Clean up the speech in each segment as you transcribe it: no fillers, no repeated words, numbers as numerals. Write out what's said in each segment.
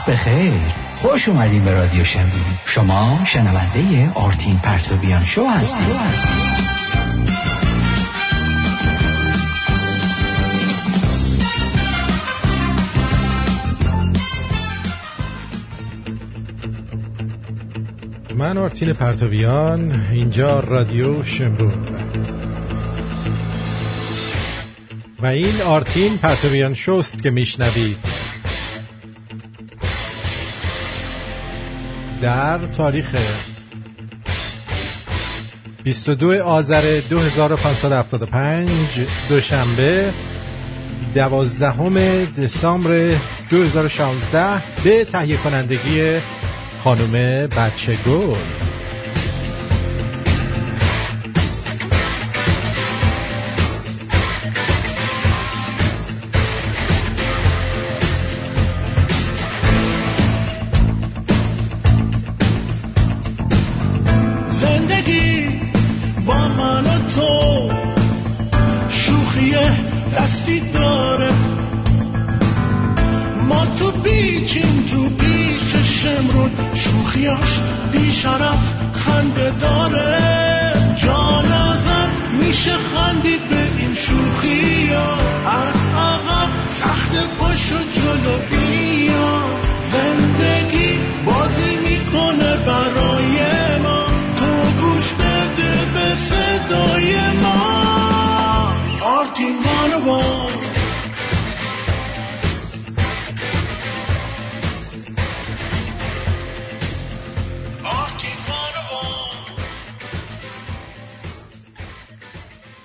وقت بخیر. خوش اومدین به رادیو شمبرون. شما شنونده آرتین پرتاویان شو هستید. من آرتین پرتاویان، اینجا رادیو شمبرون و این آرتین پرتاویان شوست که میشنوید. در تاریخ 22 آذر 2575 دوشنبه 12 دسامبر 2016 به تهیه کنندگی خانم بچه گل.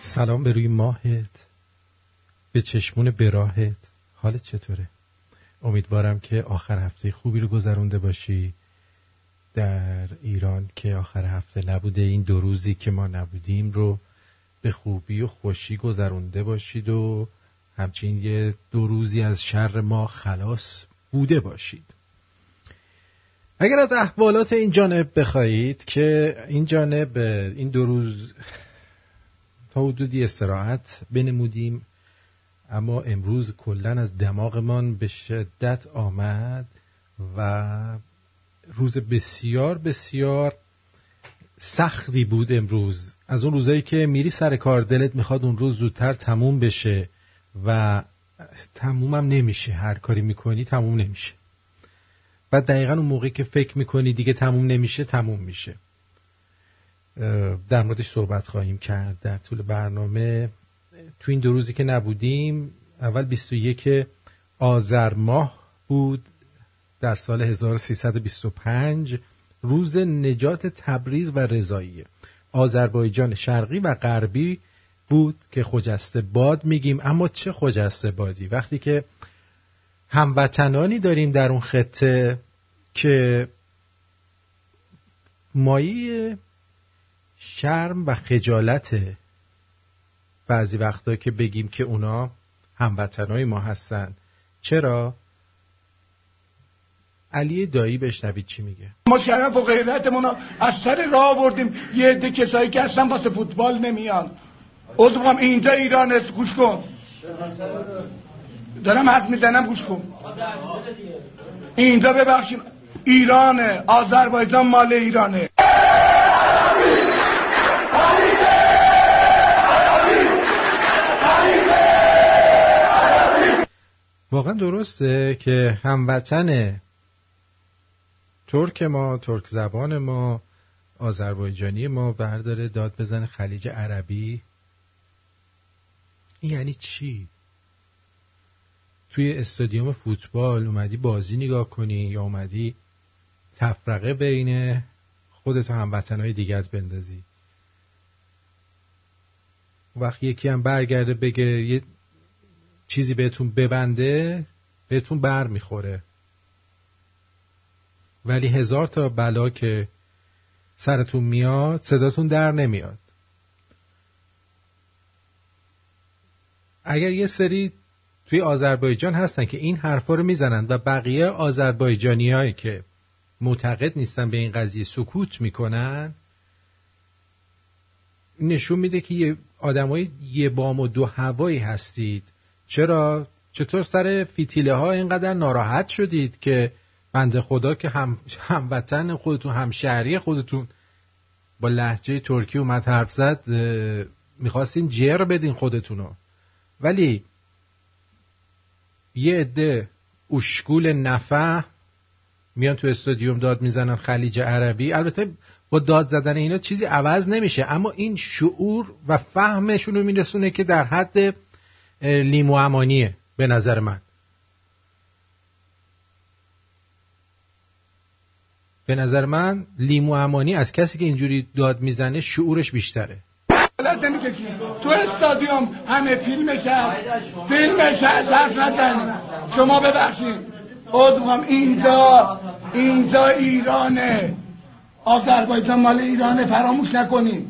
سلام به روی ماهت، به چشمون براهت، حالت چطوره؟ امیدوارم که آخر هفته خوبی رو گذرونده باشی در ایران، که آخر هفته نبوده این دو روزی که ما نبودیم رو به خوبی و خوشی گذرونده باشید و همچنین یه دو روزی از شر ما خلاص بوده باشید. اگر از احوالات این جانب بخواید که این جانب این دو روز تا حدودی استراحت بنمودیم، اما امروز کلن از دماغمان به شدت آمد و روز بسیار بسیار سختی بود. امروز از اون روزایی که میری سر کار دلت میخواد اون روز زودتر تموم بشه و تمومم نمیشه، هر کاری میکنی تموم نمیشه و دقیقا اون موقعی که فکر میکنی دیگه تموم نمیشه تموم میشه. در موردش صحبت خواهیم کرد در طول برنامه. تو این دو روزی که نبودیم، اول 21 آذر ماه بود در سال 1325، روز نجات تبریز و رضاییه. آذربایجان شرقی و غربی بود که خجسته باد میگیم، اما چه خجسته بادی وقتی که هموطنانی داریم در اون خطه که مایه شرم و خجالت بعضی وقتا که بگیم که اونا هموطنای ما هستن. چرا؟ علی دایی بشنوید چی میگه. ما شرف و غیرتمون از سر راه آوردیم. یه عده کسایی که اصلا واسه فوتبال نمیان، عضو میگم اینجا ایران است، گوش کن، دارم حرف میزنم گوش کن. اینجا ببخشید ایرانه، آذربایجان مال ایرانه. واقعا درسته که هموطن ترک ما، ترک زبان ما، آذربایجانی ما برداره داد بزن خلیج عربی؟ این یعنی چی؟ توی استادیوم فوتبال اومدی بازی نگاه کنی یا اومدی تفرقه بین خودت و هموطنهای دیگت بندازی؟ وقتی یکی هم برگرده بگه یه چیزی بهتون ببنده، بهتون بر میخوره. ولی هزار تا بلا که سرتون میاد صداتون در نمیاد. اگر یه سری توی آذربایجان هستن که این حرفا رو میزنن و بقیه آذربایجانیایی که معتقد نیستن به این قضیه سکوت میکنن، نشون میده که یه آدمای یه بام و دو هوایی هستید. چرا؟ چطور سر فیتیله ها اینقدر ناراحت شدید که بنده خدا که هموطن خودتون، همشهری خودتون با لهجه ترکی اومد حرف زد، میخواستین جر بدین خودتونو، ولی یه عده اشکول نفه میان تو استادیوم داد میزنن خلیج عربی. البته با داد زدن اینا چیزی عوض نمیشه، اما این شعور و فهمشون رو میرسونه که در حد لیمو امانیه به نظر من. به نظر من لیمو امانی از کسی که اینجوری داد میزنه شعورش بیشتره. تو استادیوم همه فیلمش هست حرف نزن. شما ببخشید عذرخواهم، اینجا ایرانه، آذربایجان مال ایرانه، فراموش نکنین.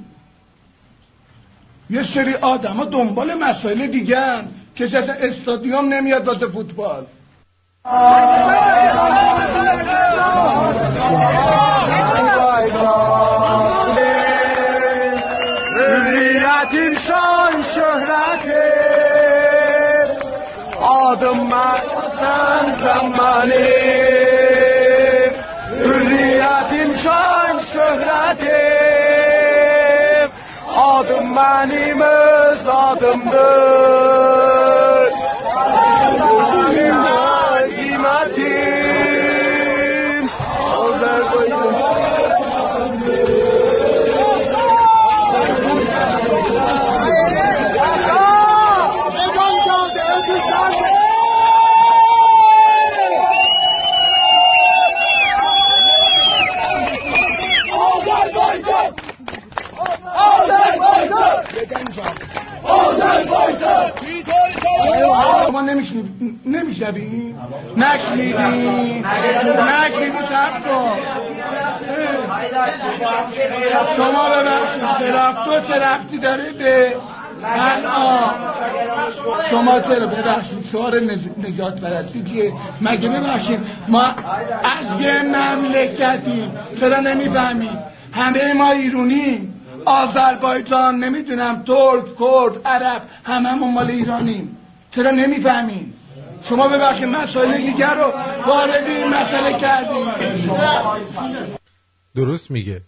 یه سری آدم ها دنبال مسائل دیگه هم که چه استادیوم نمیاد واسه فوتبال. زینت شان شهرت آدم مردان زمانه، زینت شان شهرت آدم منیم از آدمدار ایماتیم آذربایجان. ما نمیشنبیم نشنیدیم شب کن. شما ببخشیم چه رفتی داره به من شما چرا ببخشیم شعار نجات پرستی چیه؟ مگه ببخشیم ما از یه مملکتیم، چرا نمیفهمیم؟ همه ما ایرونیم، آذربایجان نمیدونم ترک، کرد، عرب، هممون مال ایرانیم، چرا نمیفهمین؟ شما ببخشید مسائل دیگر رو وارد این مسئله کردیم. درست میگه.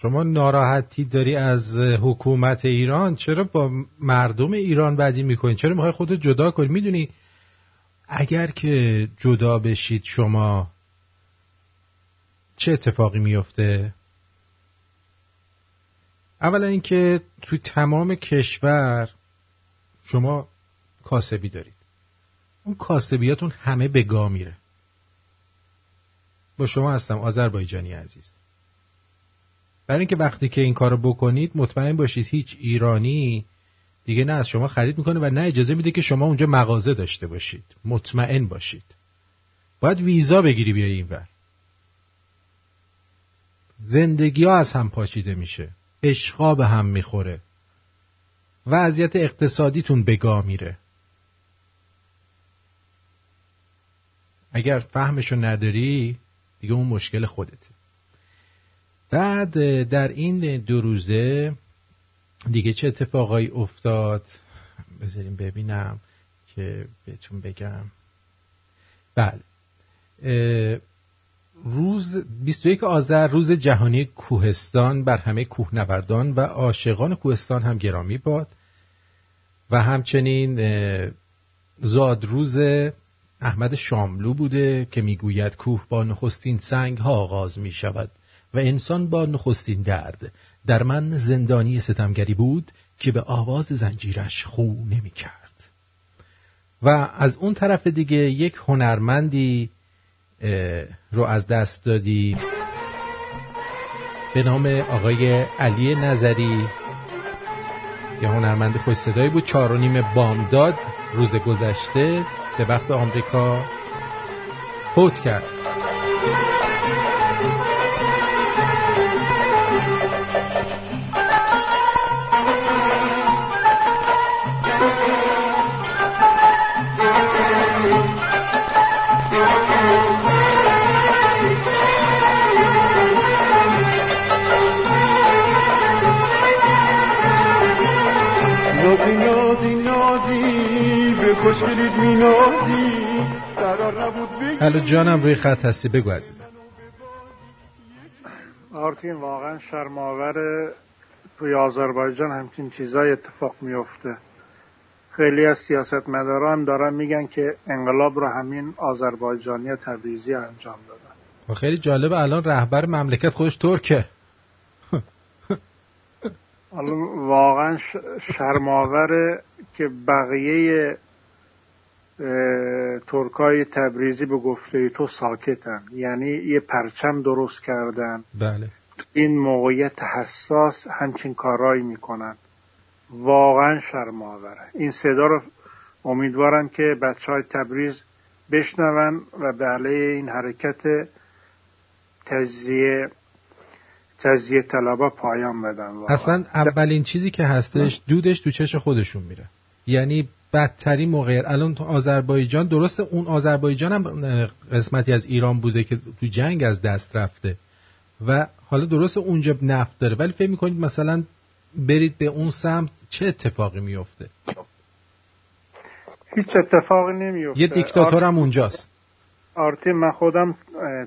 شما ناراحتی داری از حکومت ایران، چرا با مردم ایران بدی میکنین؟ چرا میخوای خودت جدا کنی؟ میدونی اگر که جدا بشید شما چه اتفاقی میفته؟ اولا اینکه تو تمام کشور شما کاسبی دارید، اون کاسبیاتون همه به گا میره. با شما هستم آذربایجانی عزیز، برای اینکه وقتی که این کارو بکنید مطمئن باشید هیچ ایرانی دیگه نه از شما خرید میکنه و نه اجازه میده که شما اونجا مغازه داشته باشید. مطمئن باشید باید ویزا بگیری بیای اینور. زندگی ها از هم پاشیده میشه، عشقا به هم میخوره، وضعیت اقتصادیتون به گا میره. اگر فهمشو نداری دیگه اون مشکل خودته. بعد در این دو روزه دیگه چه اتفاقایی افتاد بذاریم ببینم که بهتون بگم. بله، روز 21 آذر روز جهانی کوهستان بر همه کوهنوردان و عاشقان کوهستان هم گرامی باد و همچنین زادروز احمد شاملو بوده که میگوید کوه با نخستین سنگ ها آغاز می شود و انسان با نخستین درد. در من زندانی ستمگری بود که به آواز زنجیرش خو نمی کرد. و از اون طرف دیگه یک هنرمندی رو از دست دادی به نام آقای علی نظری، یه هنرمند خوش صدایی بود. 4:30 بامداد روز گذشته به وقت آمریکا فوت کرد. خوش بلید می نازی قرار نبود بگی. الو جانم روی خط هستی، بگو عزیزم. آرتین واقعا شرم‌آوره توی آذربایجان همچین چیزای اتفاق میفته. خیلی از سیاستمدارا هم دارن میگن که انقلاب رو همین آذربایجانی تبریزی انجام دادن. و خیلی جالب الان رهبر مملکت خودش ترکه. الان واقعا شرم‌آوره که بقیه ترکای تبریزی به گفته تو ساکتن، یعنی یه پرچم درست کردن. بله. این موقعیت حساس همچین کارایی میکنن، واقعا شرم‌آوره. این صدا رو امیدوارم که بچهای تبریز بشنون و به علیه این حرکت تجزیه طلبها پایان بدن. اصلا اولین چیزی که هستش دودش تو چش خودشون میره، یعنی بدترین موقعیت الان تو آذربایجان. درسته اون آذربایجان هم قسمتی از ایران بوده که تو جنگ از دست رفته و حالا درسته اونجا نفت داره، ولی فکر میکنید مثلا برید به اون سمت چه اتفاقی میفته؟ هیچ اتفاقی نمیفته. یه دیکتاتور هم اونجاست. آرتین، من خودم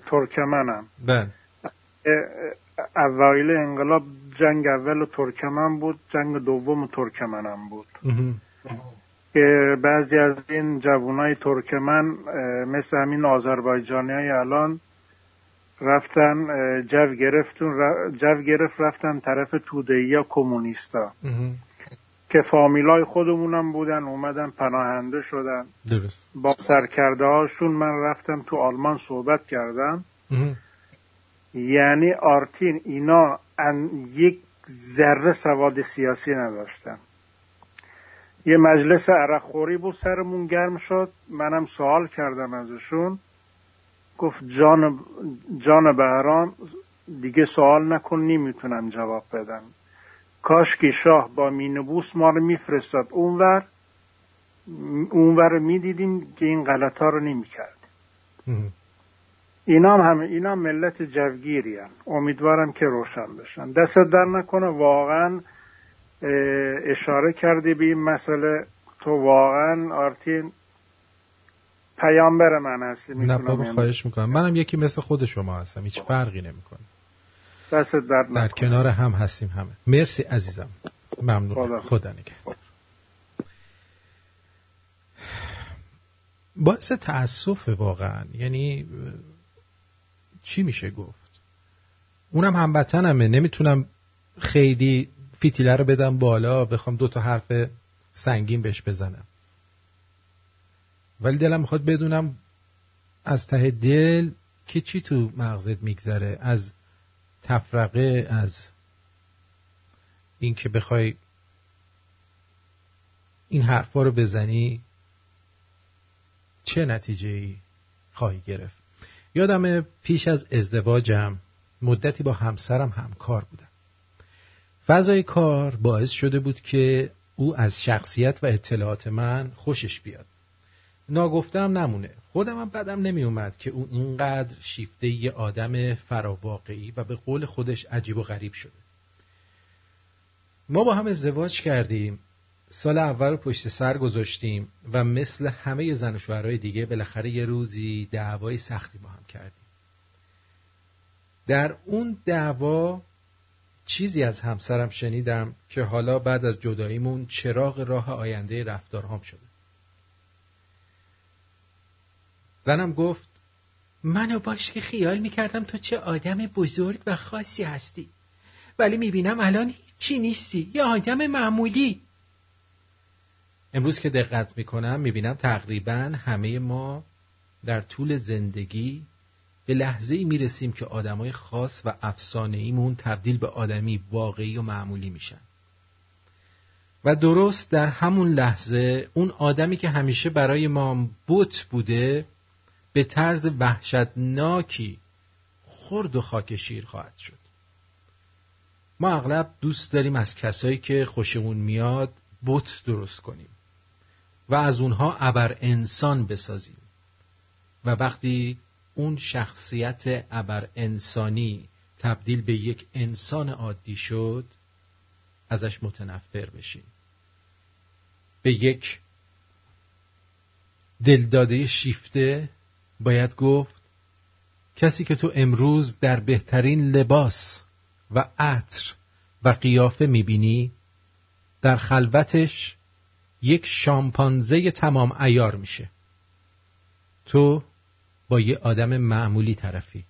ترکمنم. بله. اوایل انقلاب جنگ اول ترکمن بود، جنگ دوم ترکمنم بود. که بعضی از این جوانای ترکمن مثل همین آذربایجانیای الان رفتن جو گرفت رفتن طرف توده‌ای یا کمونیستا که فامیلای خودمونم بودن، اومدن پناهنده شدن. درست. با سرکرده هاشون من رفتم تو آلمان صحبت کردم. یعنی آرتین اینا یک ذره سواد سیاسی نداشتن. یه مجلس عرقخوری بود، سرمون گرم شد، منم سوال کردم ازشون، گفت جان بهرام دیگه سوال نکن، نمیتونم جواب بدم. کاش که شاه با مینیبوس ما رو میفرستاد اونور میدیدیم که این غلطا رو نمیکرد. اینا هم ملت جوگیری هم. امیدوارم که روشن بشن. دست در نکنه، واقعا اشاره کردی به این مسئله. تو واقعا آرتین پیامبر من هستی. نه بابا، خواهش میکنم. منم یکی مثل خود شما هستم، هیچ فرقی نمیکنه. دست درد نکنه، در کنار هم هستیم همه. مرسی عزیزم، ممنون. خدا نگهدار. باعث تأسف واقعا، یعنی چی میشه گفت. اونم هموطنمه، نمیتونم خیلی فیتیله رو بدم بالا بخوام دو تا حرف سنگین بهش بزنم، ولی دلم میخواد بدونم از ته دل که چی تو مغزت میگذره، از تفرقه، از این که بخوای این حرفا رو بزنی چه نتیجه‌ای خواهی گرفت. یادم پیش از ازدواجم مدتی با همسرم همکار بودم. فضای کار باعث شده بود که او از شخصیت و اطلاعات من خوشش بیاد، ناگفتم نمونه. خودم هم بدم نمی اومد که او اینقدر شیفته یه آدم فراواقعی و به قول خودش عجیب و غریب شده. ما با هم ازدواج کردیم، سال اول پشت سر گذاشتیم و مثل همه زن و شوهرهای دیگه بالاخره یه روزی دعوای سختی با هم کردیم. در اون دعوا چیزی از همسرم شنیدم که حالا بعد از جداییمون چراغ راه آینده رفتارهام شده. زنم گفت منو باش که خیال میکردم تو چه آدم بزرگ و خاصی هستی، ولی میبینم الان هیچی نیستی، یه آدم معمولی. امروز که دقت میکنم میبینم تقریبا همه ما در طول زندگی به لحظه‌ای میرسیم که آدمای خاص و افسانه‌ایمون تبدیل به آدمی واقعی و معمولی میشن و درست در همون لحظه اون آدمی که همیشه برای ما بت بوده به طرز وحشتناکی خرد و خاک شیر خواهد شد. ما اغلب دوست داریم از کسایی که خوشمون میاد بت درست کنیم و از اونها ابر انسان بسازیم و وقتی اون شخصیت ابر انسانی تبدیل به یک انسان عادی شد ازش متنفر بشیم، به یک دلداده شیفته باید گفت کسی که تو امروز در بهترین لباس و عطر و قیافه میبینی در خلوتش یک شامپانزه تمام عیار میشه. تو با یه آدم معمولی طرفی،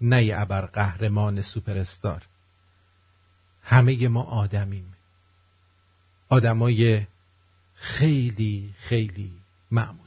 نه یه ابرقهرمان سوپرستار. همه ما آدمیم، آدمای خیلی خیلی معمولی.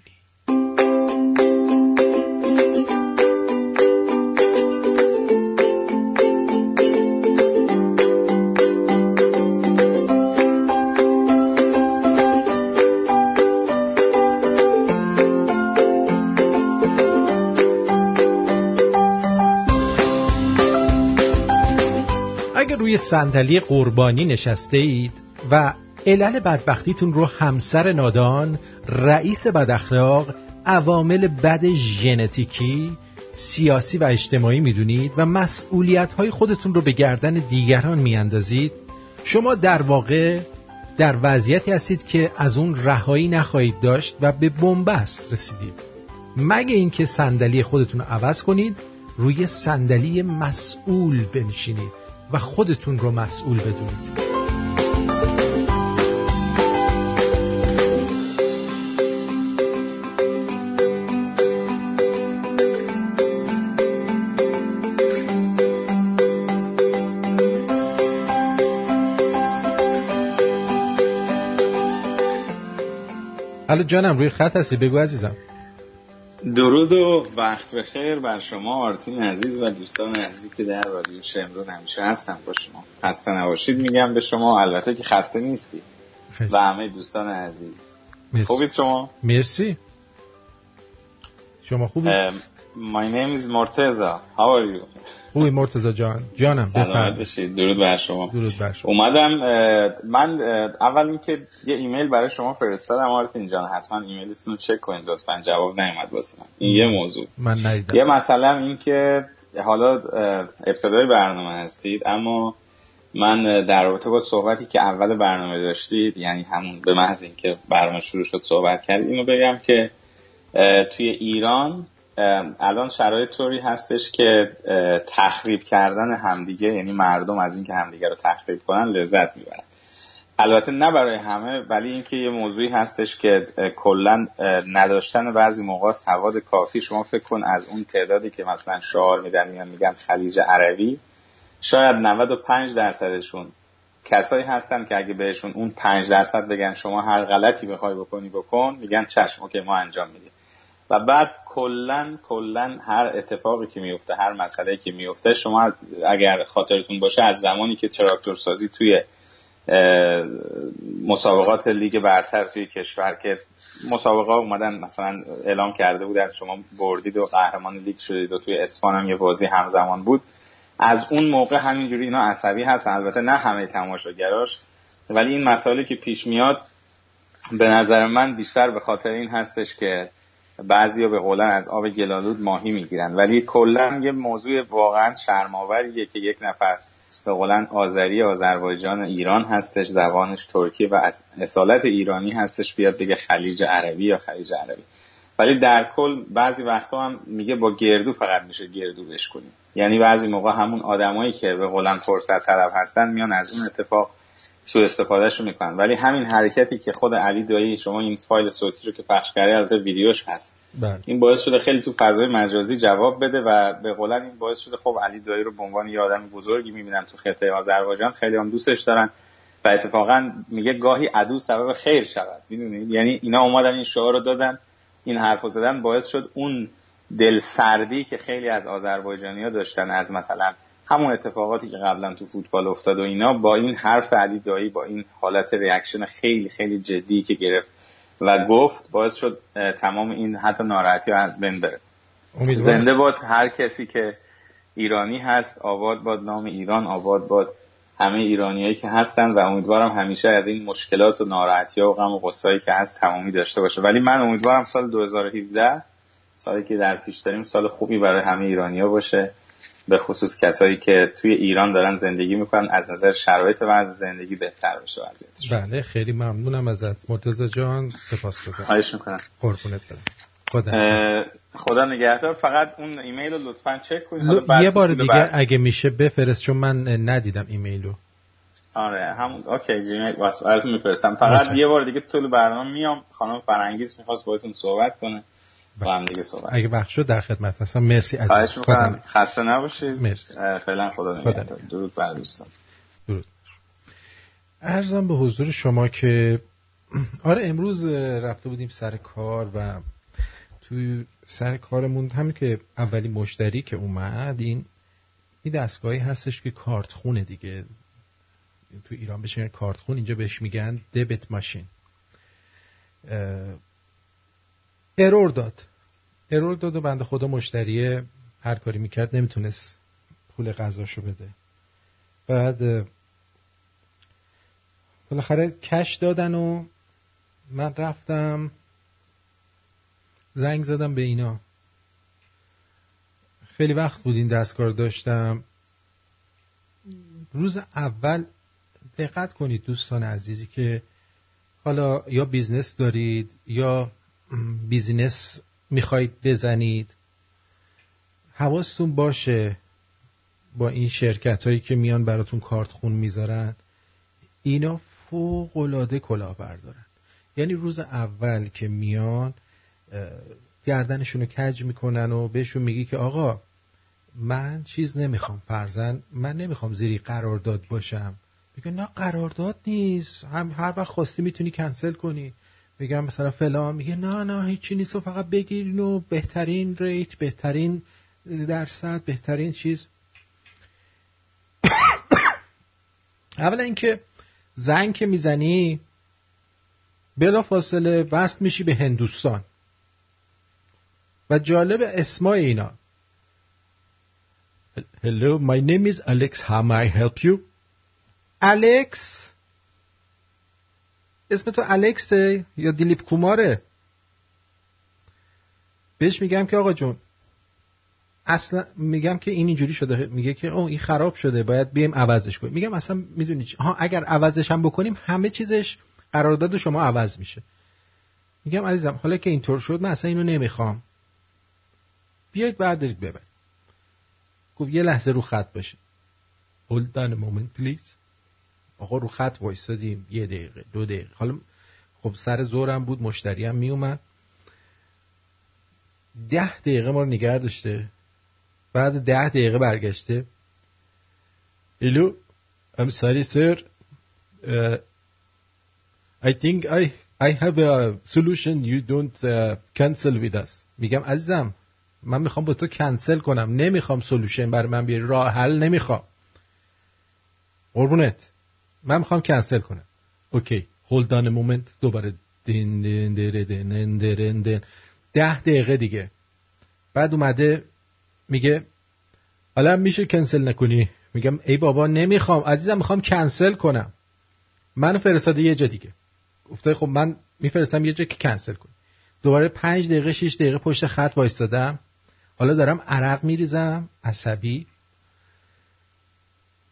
روی صندلی قربانی نشسته اید و علل بدبختیتون رو همسر نادان، رئیس بداخلاق، عوامل بد ژنتیکی، سیاسی و اجتماعی میدونید و مسئولیت‌های خودتون رو به گردن دیگران میاندازید، شما در واقع در وضعیتی هستید که از اون رهایی نخواهید داشت و به بنبست رسیدید، مگه اینکه صندلی خودتون رو عوض کنید، روی صندلی مسئول بنشینید و خودتون رو مسئول بدونید. حالا جانم روی خط هستی، بگو عزیزم. درود و وقت بخیر بر شما آرتین عزیز و دوستان عزیزی که در رادیو شمبرون همیشه هستم با شما. خسته نباشید میگم به شما، البته که خسته نیستی، و همه دوستان عزیز. خوبید شما؟ مرسی. شما خوبید؟ My name is Morteza. How are you? خوبی مرتضی جان؟ جانم بفرمایید. درود بر شما. درود بر شما. اومدم من اول اینکه یه ایمیل برای شما فرستادم آرتین جان، حتما ایمیلتون رو چک کنید لطفاً، جواب نیومد واسه من. این یه موضوع. من ندیدم. یه مسئله هم این که حالا ابتدای برنامه هستید، اما من در رابطه با صحبتی که اول برنامه داشتید، یعنی همون به محض اینکه برنامه شروع شد صحبت کردید، اینو بگم که توی ایران الان شرایط طوری هستش که تخریب کردن همدیگه، یعنی مردم از این که همدیگه رو تخریب کنن لذت میبرن. البته نه برای همه، ولی اینکه یه موضوعی هستش که کلا نداشتن بعضی موقع سواد کافی، شما فکر کن از اون تعدادی که مثلا شعار میدن یا میگن خلیج عربی، شاید 95% کسایی هستن که اگه بهشون اون 5% بگن شما هر غلطی بخوای بکنی بکن، میگن چشم اوکی ما انجام میدیم. و بعد کلن هر اتفاقی که میفته، هر مسئله‌ای که میفته، شما اگر خاطرتون باشه از زمانی که تراکتور سازی توی مسابقات لیگ برتر توی کشور که مسابقه اومدن مثلا اعلام کرده بودن شما بردید و قهرمان لیگ شدید و توی اسپان هم یه بازی همزمان بود، از اون موقع همینجوری اینا عصبی هستن. البته نه همه تماشاگراش، ولی این مسئله که پیش میاد به نظر من بیشتر به خاطر این هستش که بعضیا به قولن از آب گلالود ماهی میگیرن. ولی کلا یه موضوع واقعا شرم‌آوریه که یک نفر به قولن آذری آذربایجان ایران هستش، زبانش ترکی و اصالت ایرانی هستش، بیاد بگه خلیج عربی یا خلیج عربی. ولی در کل بعضی وقتا هم میگه با گردو فقط میشه گردو بشکنیم، یعنی بعضی موقع همون آدمایی که به قولن فرصت طلب هستن میان از اون اتفاق سوء استفادهشو میکنن. ولی همین حرکتی که خود علی دایی شما این فایل صوتی رو که پخش کردی، البته ویدیوش هست، این باعث شده خیلی تو فضای مجازی جواب بده و به قولن این باعث شده خب علی دایی رو به عنوان یه آدم بزرگی میبینن تو خطه آذربایجان، خیلی هم دوستش دارن و اتفاقا میگه گاهی عدو سبب خیر شود، میدونید، یعنی اینا اومدن این شعار رو دادن، این حرفو زدن، باعث شد اون دلسردی که خیلی از آذربایجانی‌ها داشتن از مثلا همون اتفاقاتی که قبلا تو فوتبال افتاد و اینا، با این حرف علی دایی، با این حالت ریاکشن خیلی خیلی جدی که گرفت و گفت، باعث شد تمام این حتی ناراحتی از بین بره. زنده باد هر کسی که ایرانی هست، آباد باد نام ایران، آباد باد همه ایرانیایی که هستن و امیدوارم همیشه از این مشکلات و ناراحتی‌ها و غم و غصه‌ای که هست تمامی داشته باشه. ولی من امیدوارم سال 2017 سالی که در پیش داریم سال خوبی برای همه ایرانی‌ها باشه به خصوص کسایی که توی ایران دارن زندگی میکنن از نظر شرایط و از زندگی بهتر بشه وضعیتش. بله خیلی ممنونم ازت مرتضی جان، سپاسگزارم. خواهش میکنم. قربونت برم. خدا نگهدار. فقط اون ایمیل رو لطفاً چک کنید یه بار دیگه اگه میشه بفرست چون من ندیدم ایمیلو. آره همون اوکی جیمیل واسه میفرستم. فقط یه بار دیگه طول برنامه میام. خانم فرنگیز میخواست باهاتون صحبت کنه. با هم دیگه صحبت. اگه وقت شد در خدمت هستم. مرسی عزیز. خسته نباشید. مرسی. فعلا خدا نگهدار. درود بر دوستان. درود. عرضم به حضور شما که آره امروز رفته بودیم سر کار و توی سر کارمون همین که اولین مشتری که اومد این دستگاهی هستش که کارتخونه دیگه تو ایران بهش میگن کارتخون، اینجا بهش میگن دبت ماشین. ارور داد و بنده خدا مشتری هر کاری میکرد نمیتونست پول غذاشو بده. بعد بالاخره کش دادن و من رفتم زنگ زدم به اینا. خیلی وقت بود این دستگار داشتم. روز اول دقت کنید دوستان عزیزی که حالا یا بیزنس دارید یا بیزنس میخواید بزنید، حواستون باشه با این شرکت هایی که میان براتون کارتخون میذارن. اینا فوق‌العاده کلاهبردارن، یعنی روز اول که میان گردنشون رو کج میکنن و بهشون میگی که آقا من چیز نمیخوام، فرزن من نمیخوام زیری قرارداد باشم. میگه نه قرارداد نیست، هم هر وقت خواستی میتونی کنسل کنی. میگم مثلا فلان، میگه نه هیچی نیست و فقط بگیرین و بهترین ریت، بهترین درصد، بهترین چیز. اولا اینکه زنگ که میزنی بلافاصله وصل میشی به هندوستان و جالب اسمای اینا. Hello, my name is Alex. How may I help you? Alex. اسم تو الکسه یا دیلیپ کوماره؟ بهش میگم که آقا جون اصلا میگم که این اینجوری شده. میگه که این خراب شده باید بیایم عوضش کنیم. میگم اصلا میدونی ها اگر عوضش هم بکنیم همه چیزش قرارداد شما عوض میشه. میگم عزیزم حالا که اینطور شد من اصلا اینو نمیخوام، بیاید بردارید ببرید. گفت یه لحظه رو خط باشه. Hold on a moment please. آقا رو خط وایسادیم یه دقیقه دو دقیقه. حالا خب سر زورم بود مشتریم میومد. 10 دقیقه ما رو نگه داشته. بعد 10 دقیقه برگشته. Hello I'm sorry sir I think I have a solution you don't cancel with us. میگم عزیزم من میخوام با تو کنسل کنم، نمیخوام سولوشن برای من بیاری، راه حل نمیخوام قربونت، من میخوام کنسل کنم. اوکی hold on a moment. دوباره دین دین دین دین دین دین 10 دقیقه دیگه. بعد اومده میگه حالا میشه کنسل نکنی؟ میگم ای بابا نمیخوام عزیزم، میخوام کنسل کنم. منو فرستاده یه جا دیگه. گفته خب من میفرستم یه جا که کنسل کنی. دوباره 5 دقیقه 6 دقیقه پشت خط وایستادم. حالا دارم عرق میریزم عصبی.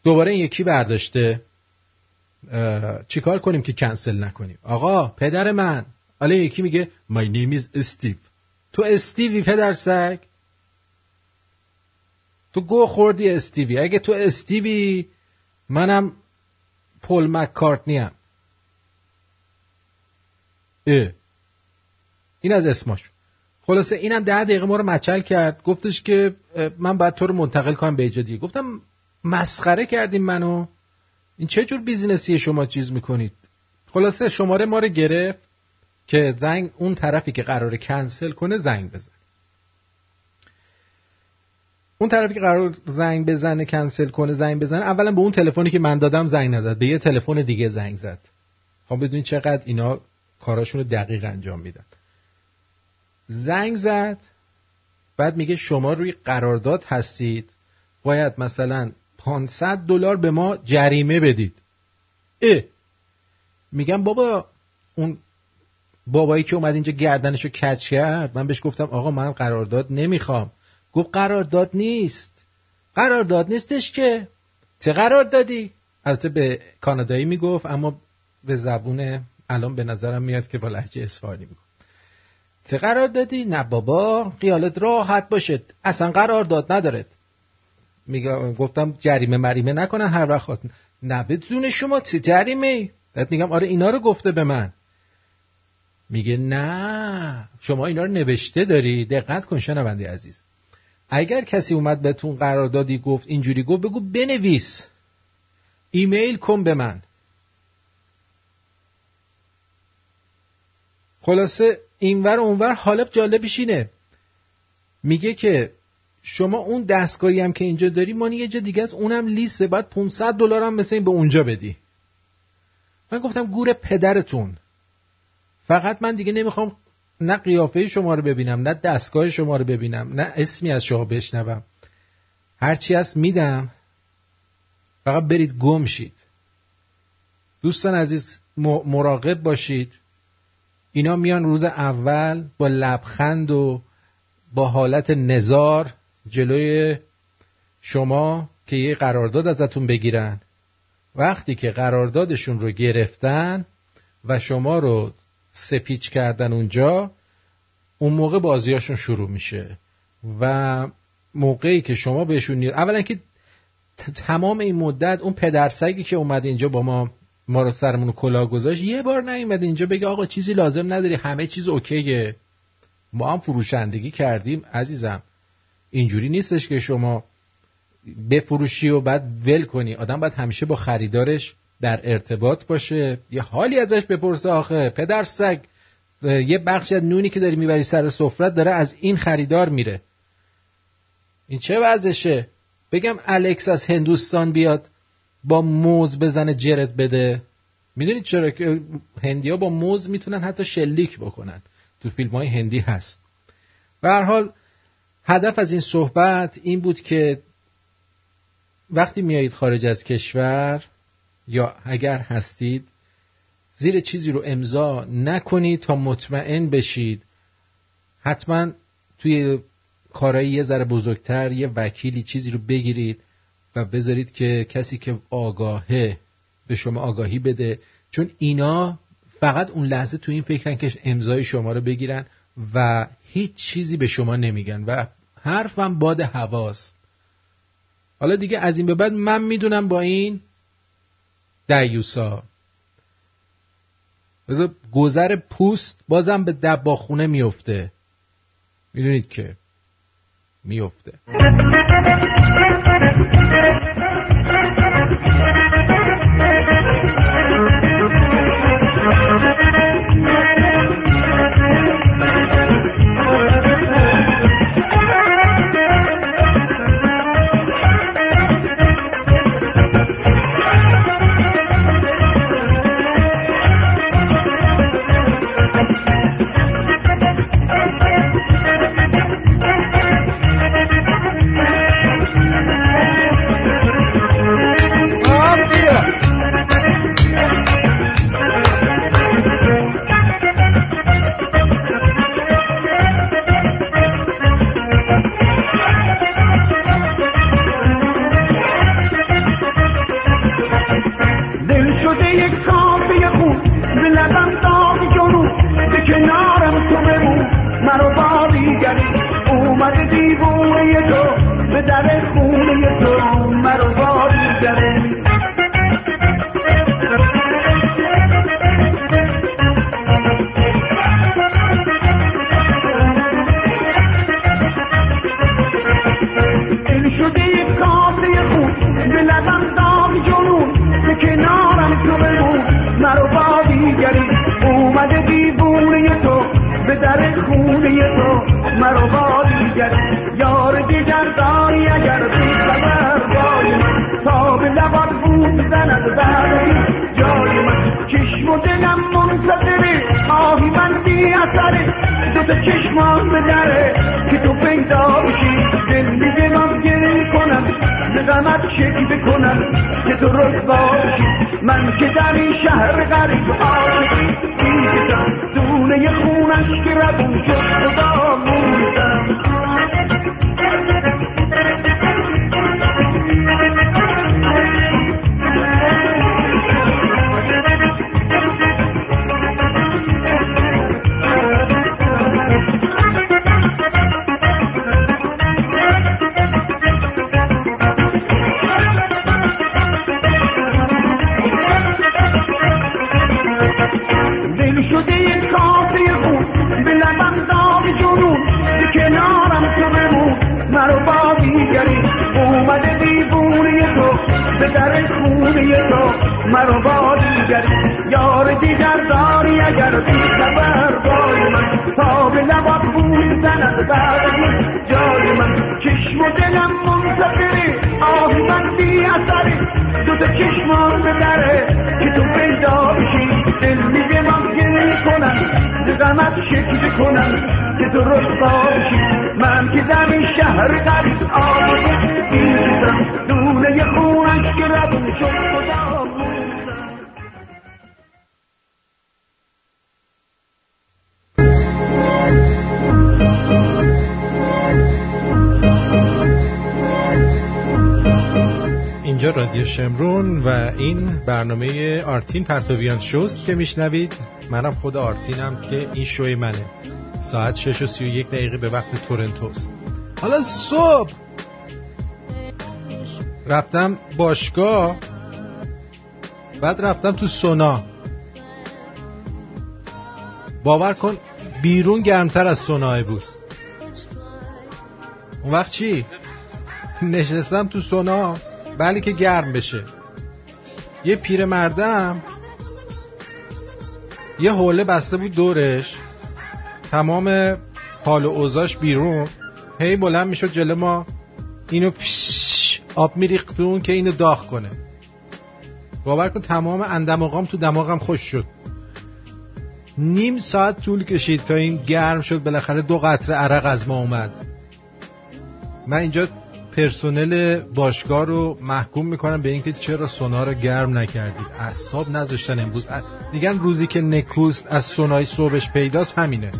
دوباره این یکی برداشته چیکار کنیم که کنسل نکنیم؟ آقا پدر من. حالا یکی میگه my name is Steve. تو استیوی پدر سگ، تو گو خوردی استیوی. اگه تو استیوی منم پول مکارتنی هم. این از اسماش. خلاصه اینم 10 دقیقه ما رو مچل کرد. گفتش که من باید تو رو منتقل کنم به جای دیگه. گفتم مسخره کردیم منو، این چه جور بیزینسی شما چیز میکنید؟ خلاصه شماره ما رو گرفت که زنگ اون طرفی که قراره کنسل کنه زنگ بزنه. اون طرفی که قرار زنگ بزنه کنسل کنه زنگ بزنه، اولا به اون تلفنی که من دادم زنگ نزد، به یه تلفن دیگه زنگ زد. خب بدونید چقدر اینا کاراشون رو دقیق انجام میدن. زنگ زد، بعد میگه شما روی قرارداد هستید، باید مثلا $500 به ما جریمه بدید. میگم بابا اون بابایی که اومد اینجا گردنشو کج کرد، من بهش گفتم آقا من قرارداد نمیخوام. گفت قرارداد نیست، قرارداد نیستش که. چه قرار دادی؟ البته به کانادایی میگفت اما به زبون الان به نظرم میاد که با لهجه اصفهانی میگفت. چه قرار دادی؟ نه بابا خیالت راحت باشه اصلا قرار داد نداره. میگم گفتم جریمه مریمه نکنن هر وقت خواستن. نه به زون شما چه جریمه؟ بعد میگم آره اینا رو گفته به من. میگه نه شما اینا رو نوشته داری. دقت کن شنونده عزیز، اگر کسی اومد بهتون قراردادی گفت اینجوری گفت بگو بنویس ایمیل کن به من. خلاصه اینور اونور. حالا جالبش اینه میگه که شما اون دستگاهی هم که اینجا داری مانی یه جا دیگه است، اونم لیسه، باید $500 هم مثل این به اونجا بدی. من گفتم گور پدرتون، فقط من دیگه نمیخوام نه قیافه شما رو ببینم، نه دستگاه شما رو ببینم، نه اسمی از شما بشنوم. هرچی هست میدم، فقط برید گم شید. دوستان عزیز مراقب باشید، اینا میان روز اول با لبخند و با حالت نزار جلوی شما که یه قرارداد ازتون بگیرن. وقتی که قراردادشون رو گرفتن و شما رو سپیچ کردن اونجا، اون موقع بازیاشون شروع میشه و موقعی که شما بهشون اولا که تمام این مدت اون پدرسگی که اومد اینجا با ما رو سرمون رو کلاه گذاشت یه بار نیومد اینجا بگه آقا چیزی لازم نداری همه چیز اوکیه. ما هم فروشندگی کردیم عزیزم، اینجوری نیستش که شما بفروشی و بعد ول کنی. آدم باید همیشه با خریدارش در ارتباط باشه، یه حالی ازش بپرسه. آخه پدر سگ یه بخشی از نونی که داری میبری سر سفره داره از این خریدار میره، این چه وضعشه؟ بگم الکس از هندوستان بیاد با موز بزنه جرت بده؟ میدونید چرا که هندی ها با موز میتونن حتی شلیک بکنن، تو فیلم های هندی هست. به هر حال هدف از این صحبت این بود که وقتی میایید خارج از کشور یا اگر هستید زیر چیزی رو امضا نکنید تا مطمئن بشید. حتما توی کارایی یه ذره بزرگتر یه وکیلی چیزی رو بگیرید و بذارید که کسی که آگاهه به شما آگاهی بده، چون اینا فقط اون لحظه تو این فکرن که امضای شما رو بگیرن و هیچ چیزی به شما نمیگن و حرفم باد هواست. حالا دیگه از این به بعد من میدونم با این دیوسا بذار گذر پوست بازم به دباخونه میفته، میدونید که میفته. شده یه کافه خون به لبم داغ جنون به کنارم تو بمون مرو با دیگری اومده دیوونه تو به در خونه تو مرو با دیگری یار دیگر داری اگر بی خبر بای من تا به لبات بوی زند بعدی جای من چشم و دلم منتظری آه من بی اثری دو تا چشمان بدره که تو پیدا بشی دل میگه من گریه کنم دقمت شکیده کنم که تو رسوا بشی من که در این شهر قریب آمده دیدم دونه خونش که ربون شد خدا اینجا رادیو شمرون و این برنامه آرتین پرتاویان شوست که میشنوید. منم خود آرتینم که این شوی منه. ساعت 6:31 به وقت تورنتوست. حالا صبح رفتم باشگاه، بعد رفتم تو سونا. باور کن بیرون گرمتر از سونا بود. اون وقت چی؟ نشستم تو سونا بلی که گرم بشه. یه پیرمردم یه حوله بسته بود دورش، تمام حال و اوضاعش بیرون، هی بلند میشد جلو ما، اینو پیش آب میریخت تو اون که اینو داغ کنه. باور کن تمام اندماغام تو دماغم خوش شد. نیم ساعت طول کشید تا این گرم شد، بالاخره 2 قطره عرق از ما اومد. من اینجا پرسنل باشگاه رو محکوم میکنم به اینکه چرا سونا رو گرم نکردید. اعصاب نذاشتن امروز. دیگه روزی که نکوست از سونای صبحش پیداست همینه.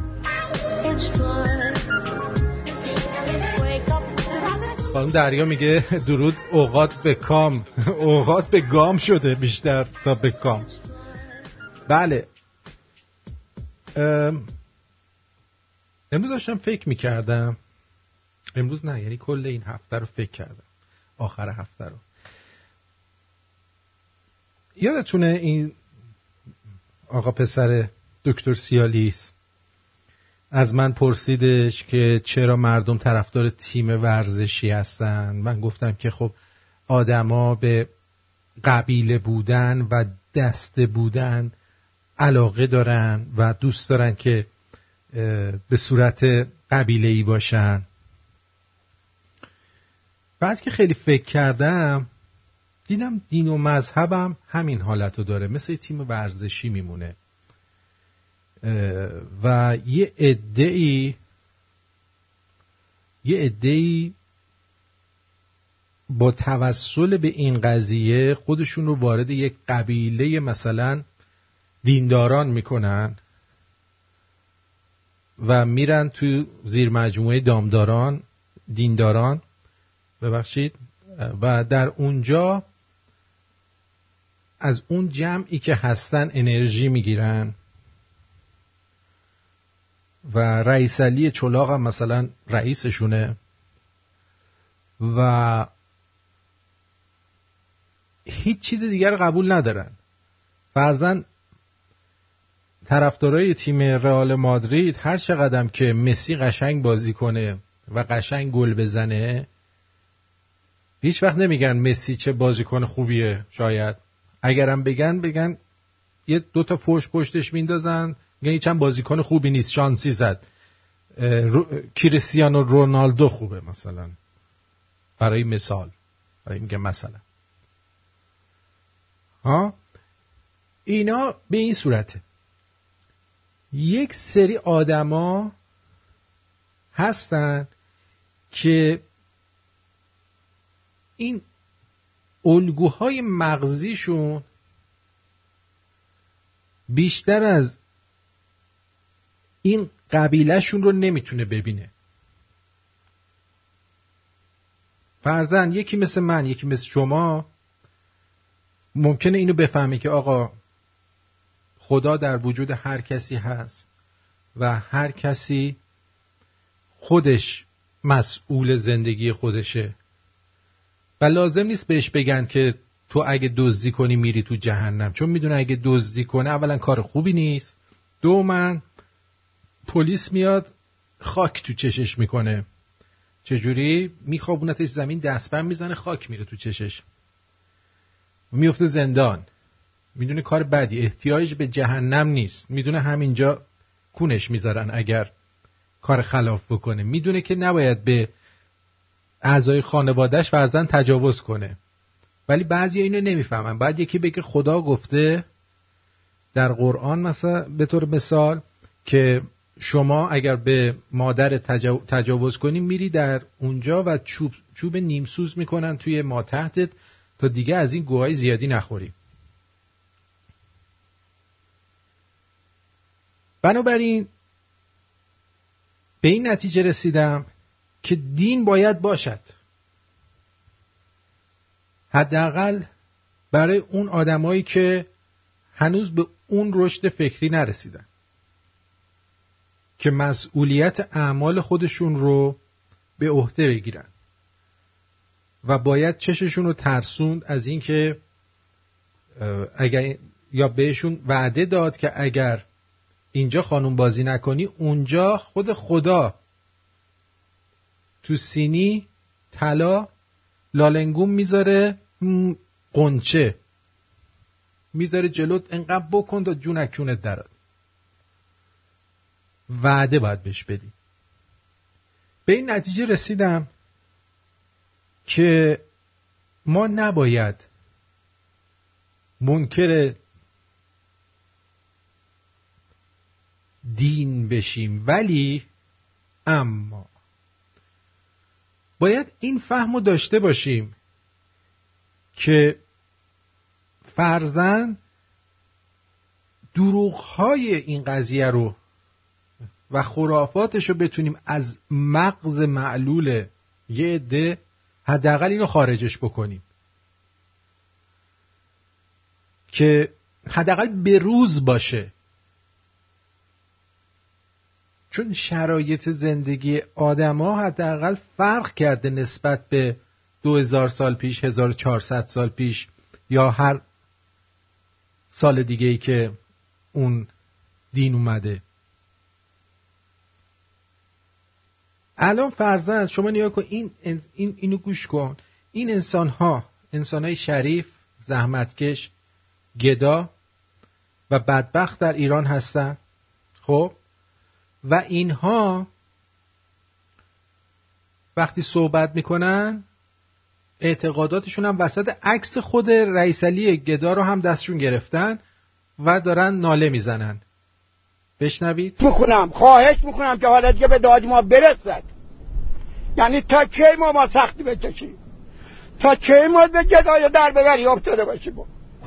خانم دریا میگه درود، اوقات به کام، اوقات به گام شده بیشتر تا به کام. بله. امروز داشتم فکر میکردم، امروز نه یعنی کل این هفته رو فکر کردم، آخر هفته رو. یادتونه این آقا پسر دکتر سیالیس از من پرسیدش که چرا مردم طرفدار تیم ورزشی هستن؟ من گفتم که خب آدما به قبیله بودن و دسته بودن علاقه دارن و دوست دارن که به صورت قبیله‌ای باشن. بعد که خیلی فکر کردم دیدم دین و مذهبم همین حالتو داره، مثل تیم ورزشی میمونه و یه عده‌ای با توسل به این قضیه خودشون رو وارد یک قبیله مثلا دینداران میکنن و میرن تو زیر مجموعه دامداران، دینداران ببخشید، و در اونجا از اون جمعی که هستن انرژی میگیرن و رئیس علی چلاق هم مثلا رئیسشونه و هیچ چیز دیگر قبول ندارن. فرضاً طرفدارای تیم رئال مادرید هر چقدر که مسی قشنگ بازی کنه و قشنگ گل بزنه هیچ وقت نمیگن مسی چه بازیکن خوبیه. شاید اگرم بگن یه دوتا فوش پشتش میندازن، میگن هیچ هم بازیکن خوبی نیست، شانسی زد، کریستیانو رونالدو خوبه مثلا، برای مثال، برای میگم مثلا ها. اینا به این صورته. یک سری آدما هستن که این الگوهای مغزیشون بیشتر از این قبیلهشون رو نمیتونه ببینه. فرضاً یکی مثل من، یکی مثل شما ممکنه اینو بفهمه که آقا خدا در وجود هر کسی هست و هر کسی خودش مسئول زندگی خودشه و لازم نیست بهش بگن که تو اگه دزدی کنی میری تو جهنم، چون میدونه اگه دزدی کنه اولا کار خوبی نیست، دومن پلیس میاد خاک تو چشش میکنه. چجوری؟ میخوابونتش زمین، دستبند میزنه، خاک میره تو چشش، میفته زندان. میدونه کار بدی، احتیاج به جهنم نیست، میدونه همینجا کونش میذارن اگر کار خلاف بکنه، میدونه که نباید به اعضای خانوادهش فرزند تجاوز کنه، ولی بعضی اینو نمیفهمن. بعد یکی بگه خدا گفته در قرآن مثلا به طور مثال که شما اگر به مادر تجاوز کنی میری در اونجا و چوب نیمسوز میکنن توی ما تحتت تا دیگه از این گوهای زیادی نخوری. بنابراین به این نتیجه رسیدم که دین باید باشد، حداقل برای اون آدمایی که هنوز به اون رشد فکری نرسیدن که مسئولیت اعمال خودشون رو به عهده بگیرن و باید چششون رو ترسوند از این که اگر، یا بهشون وعده داد که اگر اینجا خانم بازی نکنی اونجا خود خدا تو سینی طلا لالنگون میذاره، قنچه میذاره جلوت، انقدر بکن تا جونت کونت دراد. وعده باید بهش بدی. به این نتیجه رسیدم که ما نباید منکر دین بشیم، ولی اما باید این فهمو داشته باشیم که فرزند دروغ‌های این قضیه رو و خرافاتش رو بتونیم از مغز معلول یه عده حداقل اینو خارجش بکنیم که حداقل به روز باشه. چون شرایط زندگی آدم‌ها حداقل فرق کرده نسبت به 2000 سال پیش، 1400 سال پیش یا هر سال دیگه‌ای که اون دین اومده. الان فرزند شما نیا کن، اینو گوش کن، این انسان‌ها، انسان‌های شریف، زحمتکش، گدا و بدبخت در ایران هستن، خب، و اینها وقتی صحبت میکنن اعتقاداتشون هم وسط عکس خود رئیس علی گدا رو هم دستشون گرفتن و دارن ناله میزنن. بشنوید. خواهش میکنم که حالا دیگه به داد ما برسد. یعنی تا کی ما سختی بکشیم؟ تا کی ما به گدای در ببری افتاده باشیم؟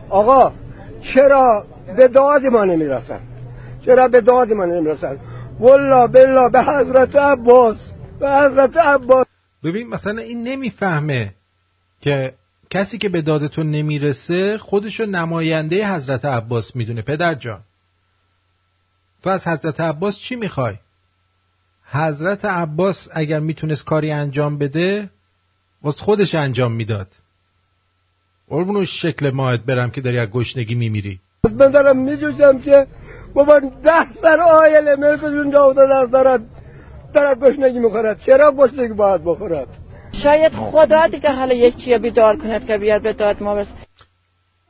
آقا چرا به داد ما نمیرسن؟ والله بالله به حضرت عباس، ببین مثلا این نمیفهمه که کسی که به دادتون نمیرسه خودشو نماینده حضرت عباس میدونه. پدر جان تو از حضرت عباس چی میخوای؟ حضرت عباس اگر میتونست کاری انجام بده واسه خودش انجام میداد. قربون شکل ماهت برم که داری از گشنگی میمیری. من دارم میجوشم که بابا 10 سر آیل ملکشون جا افتاده دارد گشنگی میخورد. چرا گشنگی باید بخورد؟ شاید خدا دیگه حالا یک چیه بیدار کند که بیاد به داد ما برسه.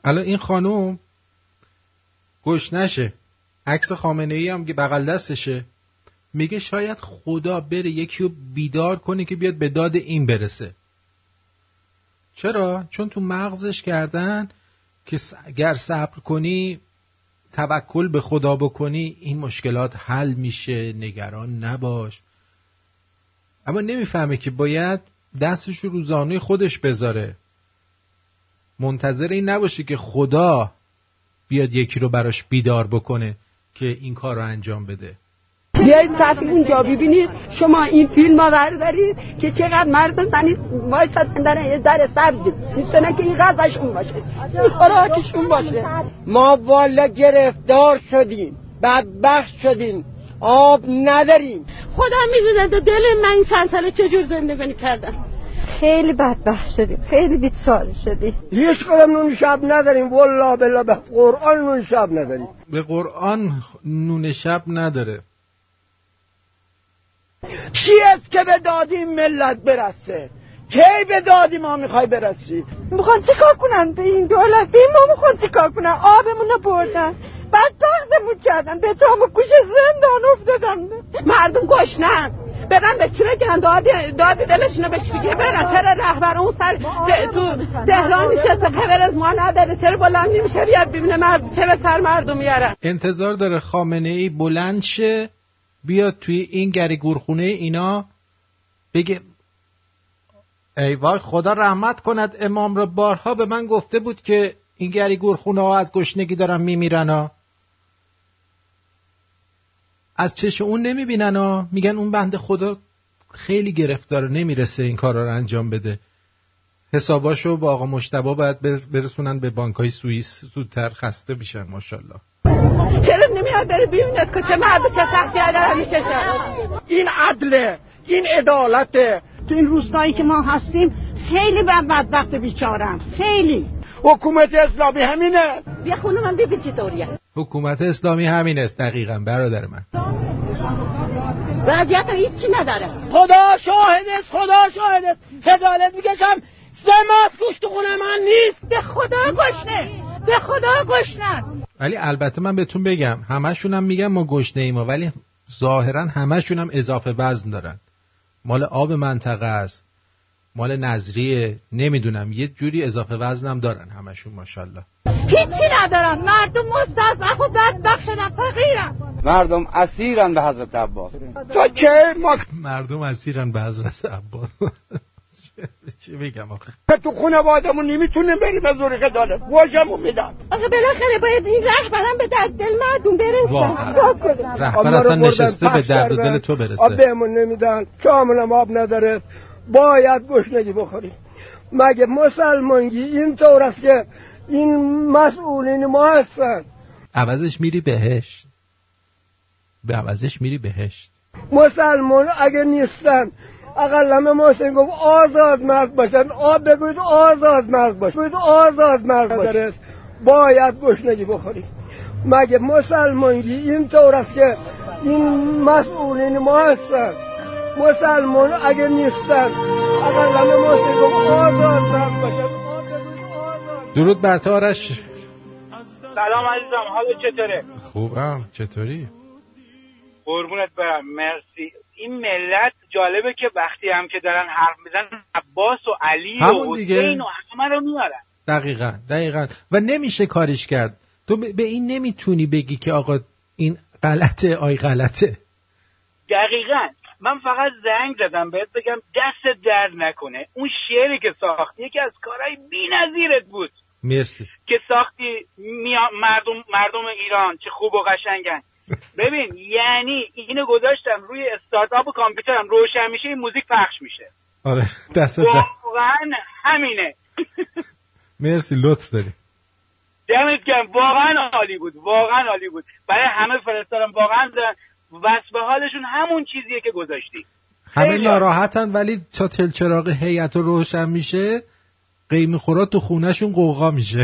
الان این خانوم گشنشه، عکس خامنه ای هم که بغل دستشه، میگه شاید خدا بره یکی رو بیدار کنه که بیاد به داد این برسه. چرا؟ چون تو مغزش کردن که اگر صبر کنی، توکل به خدا بکنی، این مشکلات حل میشه، نگران نباش. اما نمیفهمه که باید دستش رو روزانه خودش بذاره، منتظر این نباشه که خدا بیاد یکی رو براش بیدار بکنه که این کار رو انجام بده. بیایید سطح اونجا ببینید، شما این فیلم ها بردارید که چقدر مرد زنید وایستن دارن یه ذره صبر کنید، نیستنه که این غذاشون باشه، این خوراکشون باشه. ما والا گرفتار شدیم، بدبخت شدیم، آب نداریم. خدا میدونه دل من این چند ساله چجور زندگانی کردم. خیلی بدبخت شدیم، خیلی بیچاره شدیم. هیچ کدوم نون شب نداریم، والله بالله به قرآن نون شب نداریم. به قرآن نون شب نداره. چی است که به دادی ملت برسه؟ کی به دادی ما میخوای برسی؟ میخوان چیکار کنن به این دولت؟ به این ما میخوان چیکار کنن؟ آبمون رو بردن، بدبختمون کردن، به تامو گوش زندان افتادن. مردم گشنن بدن به چی بگن؟ دادی دلشونو بهش بگه برن. چرا رهبر اون سر تو تهران نشسته خبر از ما نداره؟ چرا بلند نمیشه بیاد ببینه مرد چه به سر مردم میارن؟ انتظار داره خامنه ای بلند شه بیاد توی این گریگورخونه اینا بگه ای وای خدا رحمت کند امام را، بارها به من گفته بود که این گریگورخونه ها از گشنگی دارن میمیرن ها، از چشم اون نمیبینن ها، میگن اون بنده خدا خیلی گرفتاره نمیرسه این کارا رو انجام بده، حساباشو با آقا مجتبی باید برسونن به بانکای سوئیس زودتر، خسته میشن ماشاءالله. چرا نمیاد بره ببیند که چه مرد چه سختی داره میکشه؟ این عدله، این عدالته. تو این روزایی که ما هستیم خیلی بدبخت بیچارم، خیلی. حکومت اسلامی همینه. بیا خونه من ببین چطوریه. حکومت اسلامی همین است دقیقاً برادر من. وضعیت هیچی نداره. خدا شاهد است، خدا شاهد است. عدالت میکشم، سمات گوشت خونه من نیست. به خدا گشنه، به خدا گشنه. ولی البته من بهتون بگم همشونم میگن ما گشنه ایم، ولی ظاهرا همشونم اضافه وزن دارن. مال آب منطقه است، مال نظریه، نمیدونم یه جوری اضافه وزنم دارن همشون ماشاءالله. هیچی ندارن، مردم مستضعف و بدبخت شدن، فقیرن، مردم اسیرن به حضرت عباس. تا که ما مردم اسیرن به حضرت عباس. چی بگم آخه؟ تو خانواده‌مون نمیتونیم بریم به زور عدالت، واجمون میدن. آخه بالاخره باید این رهبرم به درد دل مردم برسه. رهبر اصلا نشسته به درد دل تو برسه. آب بهمون نمیدن، چامونم آب نداره. باید گشنگی بخوریم. مگه مسلمانگی این طور است که این مسئولین ما هستن؟ عوضش میری بهشت. به عوضش میری بهشت. مسلمان اگه نیستن اقلا همه محسن گفت آزاد مرد باشن، آب بگوید آزاد مرد باشن، بگوید آزاد مرد باشن، باید گشنگی بخوریم. مگه مسلمانگی این طور است که این مسئولین ما هستن؟ مسلمان اگه نیستن اقلا همه محسن گفت آزاد مرد باشن، آب بگوید آزاد. درود بر تو آرش. سلام عزیزم، حالت چطوره؟ خوبم، چطوری؟ قربونت برم، مرسی. این ملت جالبه که وقتی هم که دارن حرف میزنن عباس و علی و حسین و همه رو میارن. دقیقاً دقیقاً، و نمیشه کاریش کرد. تو به این نمیتونی بگی که آقا این غلطه آی غلطه. دقیقاً، من فقط زنگ زدم بهت بگم دست درد نکنه. اون شعری که ساختی یکی از کارهای بی‌نظیرت بود. مرسی که ساختی. مردم ایران چه خوب و قشنگن. ببین یعنی اینو گذاشتم روی استارتاپ و کامپیوترم روشن میشه این موزیک پخش میشه. آره دست درد، واقعا همینه. مرسی، لطف داری، دمت گرم، واقعا عالی بود، واقعا عالی بود. برای همه فرستادم، واقعا وصف حالشون همون چیزیه که گذاشتی. همه ناراحتن ولی تا تلچراغ هیئت روشن میشه قیمه خورا تو خونهشون قوقا میشه.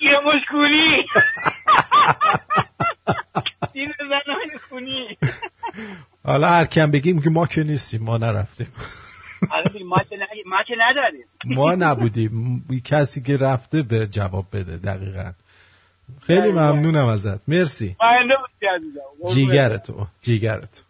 یه مشکولی این زنان خونی. حالا هر کم بگیم که ما که نیستیم، ما نرفتیم. ما که نداریم، ما نبودیم. کسی که رفته به جواب بده. دقیقاً. خیلی ممنونم ازت، مرسی. جیگرتو، جیگرتو.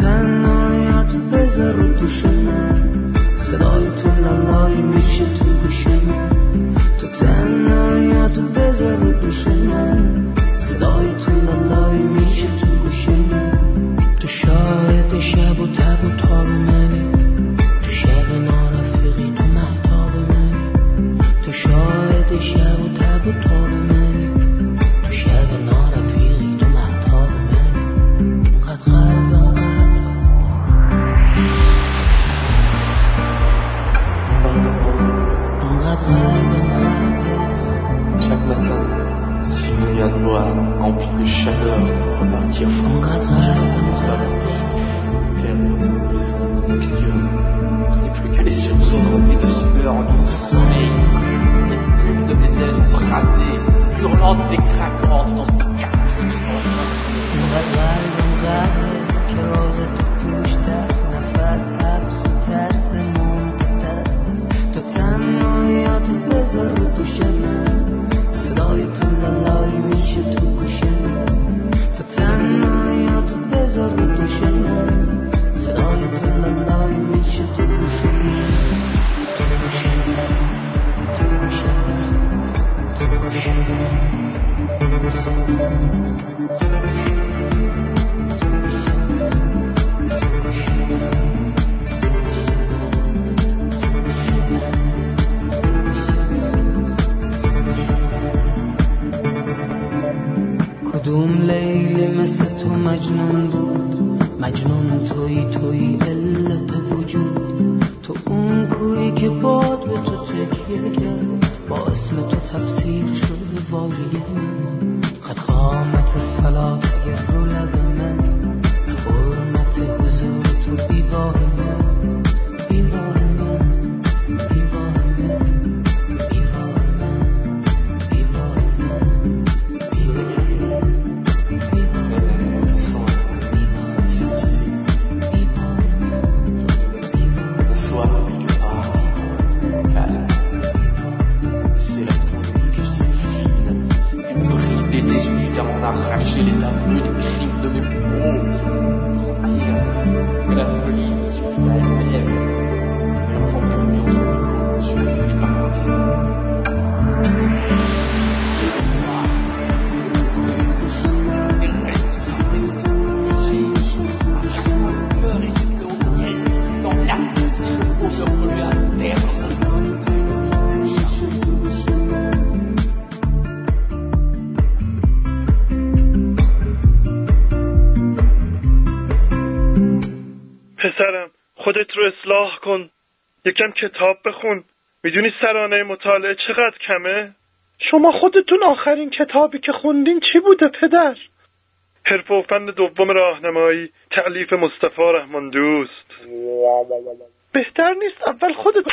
تنهاییت بذار رو دوشم Music track out of the country کدوم لیل مثل تو مجنون بود، مجنون توی علت وجود، تو اون کوی که باد به تو تکیه کرد، با اسم تو تفسیر شد واریه قد خامت صلات گرو لب من، حرمت حضور تو بیواه من، بیواه من، بیواه من، بیواه من، بیواه من، بیواه من، بیواه من. Arracher les aveux des crimes de mes poumons, que la folie suffit à elle-même, mais l'enfant que vous entendez, je ne voulais pas parler. پسرم خودت رو اصلاح کن، یکم کتاب بخون. میدونی سرانه مطالعه چقدر کمه؟ شما خودتون آخرین کتابی که خوندین چی بوده پدر؟ حرف و فن دوم راهنمایی تألیف مصطفی رحمان دوست. بهتر نیست اول خودت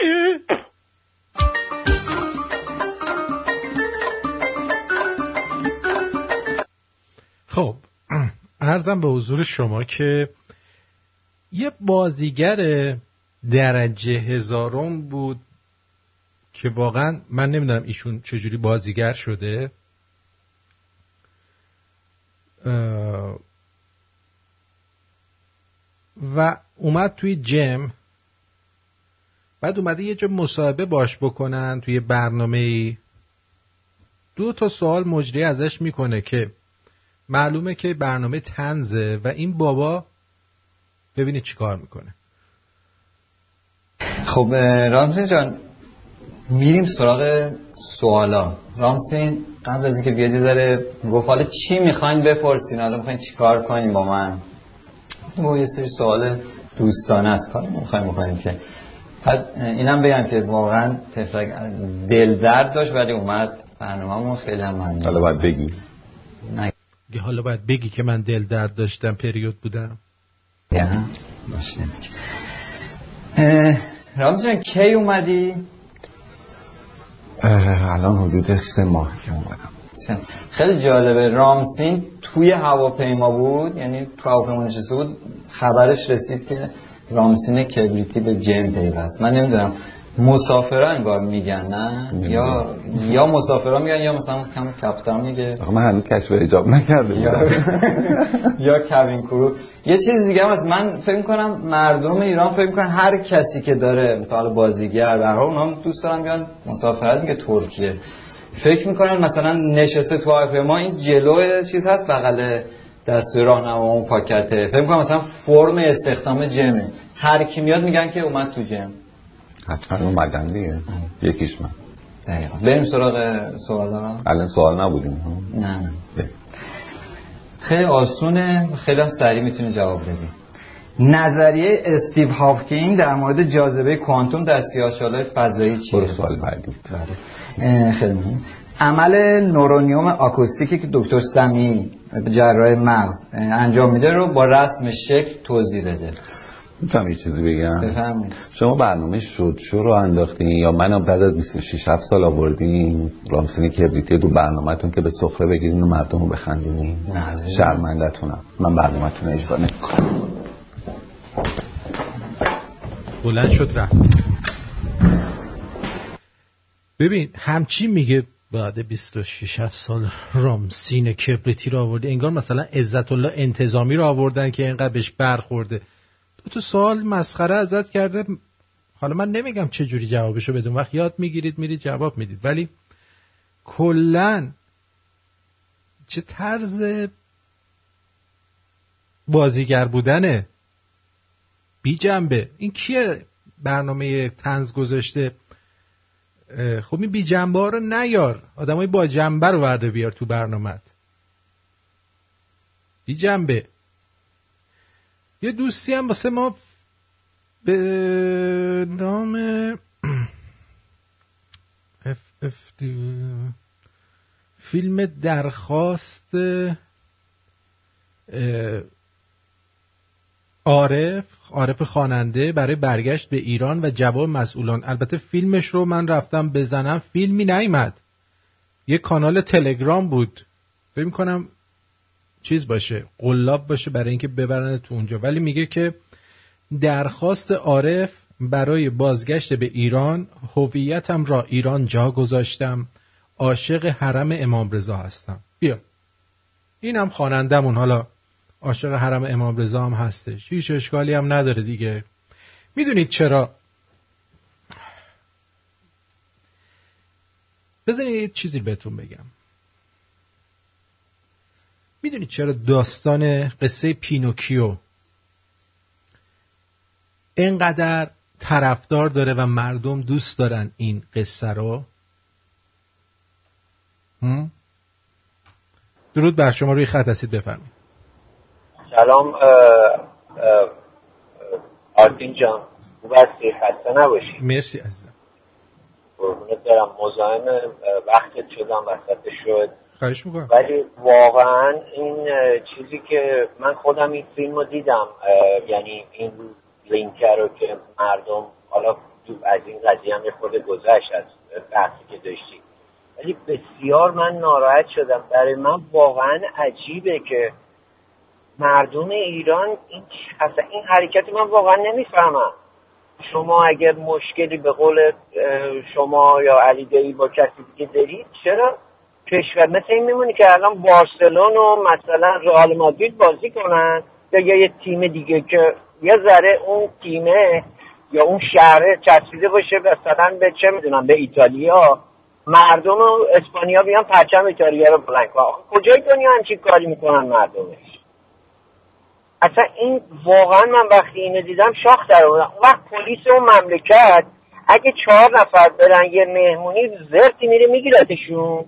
خب عرضم به حضور شما که یه بازیگر درجه هزارم بود که واقعا من نمیدونم ایشون چجوری بازیگر شده. و اومد توی جم، بعد اومده یه جا مصاحبه باش بکنن توی برنامه‌ای، 2 تا سوال مجری ازش میکنه که معلومه که برنامه طنزه و این بابا ببینید چی کار میکنه. خب رامسین جان میریم سراغ سوالا. رامسین قبل از اینکه بیادی داره گفت حالا چی میخواین بپرسین، حالا میخواین چی کار کنین با من؟ ما یه سری سوال دوستانه از کار میخوایم بکنیم که بعد اینم بگم که واقعا تفرق دل درد داشت ولی اومد برنامه‌مون خیلی هم ممنون. حالا باید بگی که من دل درد داشتم پریود بودم. رامز جان کی اومدی؟ الان حدود 3 ماه که اومدم. خیلی جالبه، رامسین توی هواپیما بود، یعنی تو هواپیما نشسته بود، خبرش رسید که رامسین کبریتی به جن پیوست. من نمیدونم مسافران انگار میگن نه یا مسافران میگن یا مثلا کپتان میگه. من هنوز کشف ایجاب نکردم یا کوین کرو. یه چیز دیگه هم از من فکر می‌کنم مردم ایران فکر می‌کنن هر کسی که داره مثلا بازیگر در حال اونام دوست دارن میگن مسافرت میگه ترکیه، فکر می‌کنن مثلا نشسته تو هواپیما این جلوی چیز هست بغل دستور راهنما اون پاکته، فکر می‌کنم مثلا فرم استخدام جمع هر کی میاد میگن که اومد تو جمع. حتما اومدن دیگه. یکیش من دقیقا. بریم سراغ سوال دارم. الان سوال نبودیم. نه خیلی آسونه، خیلی هم سریع میتونی جواب بدیم. نظریه استیو هاوکینگ در مورد جاذبه کوانتوم در سیاه‌چاله‌های فضایی چیه؟ برو سوال بعدی. خیلی مهم. عمل نورونیوم آکوستیکی که دکتر سمی جراح مغز انجام میده رو با رسم شکل توضیح بده. میتونم یه چیزی بگم؟ بفهمید شما برنامه شدشو رو انداختین یا منم بعد از 26-7 سال آوردین رامسین کبریتی دو برنامه‌تون که به سفره بگیرین و مردم رو بخندین؟ نه شرمنده‌تونم، من برنامه‌تون رو اجرا نمی‌کنم. بلند شد رفت. ببین همچی میگه بعد 26 سال رامسین کبریتی رو آورده، انگار مثلا عزت الله انتظامی رو آوردن که اینقدر بهش برخورده. تو سوال مسخره ازت کرده. حالا من نمیگم چه جوری جوابشو بدون وقت یاد میگیرید میرید جواب میدید، ولی کلن چه طرز بازیگر بودنه بی جنبه. این کیه برنامه طنز گذاشته؟ خب این بی جنبه ها رو نیار، آدمای با جنبه رو ورده بیار تو برنامه. بی جنبه. یه دوستی هم واسه ما به نام فیلم درخواست عارف خواننده برای برگشت به ایران و جواب مسئولان، البته فیلمش رو من رفتم بزنم فیلمی نیامد، یه کانال تلگرام بود فکر می‌کنم چیز باشه، قلاب باشه برای اینکه ببرن تو اونجا، ولی میگه که درخواست عارف برای بازگشت به ایران، هویتم را ایران جا گذاشتم، عاشق حرم امام رضا هستم. بیا اینم خوانندمون، حالا عاشق حرم امام رضا هم هستش، هیچ اشکالی هم نداره دیگه. میدونید چرا؟ بذارید یه چیزی بهتون بگم. میدونید چرا داستان قصه پینوکیو اینقدر طرفدار داره و مردم دوست دارن این قصه رو؟ درود بر شما، روی خط هستید، بفرمایید. سلام آرتین جان، خوب هستی؟ خسته نباشی. مرسی عزیزم، قربونت برم. مزاحم وقتت شدم وسط شد. ولی واقعا این چیزی که من خودم این فیلم رو دیدم، یعنی این لینکر رو که مردم، حالا از این قضیه هم خود گذشت از بحثی که داشتی، ولی بسیار من ناراحت شدم. برای من واقعا عجیبه که مردم ایران اصلا این حرکتی من واقعا نمیفهمم. شما اگر مشکلی به قول شما یا علی دایی با کسی که دارید، چرا کشور مثل این میمونی که الان بارسلون و مثلا رئال مادرید بازی کنن یا یه تیم دیگه که یه ذره اون تیمه یا اون شهره چسبیده باشه مثلا به چه میدونم به ایتالیا، مردم اسپانیا بیان پرچم ایتالیا رو بلند کنن. کجای دنیا همچین کاری میکنن مردمش؟ اصلا این واقعا من وقتی اینو دیدم شاخ در آوردم. وقت پلیس اون مملکت اگه 4 نفر برن یه مهمونی، زرتی میره میگیرتشون،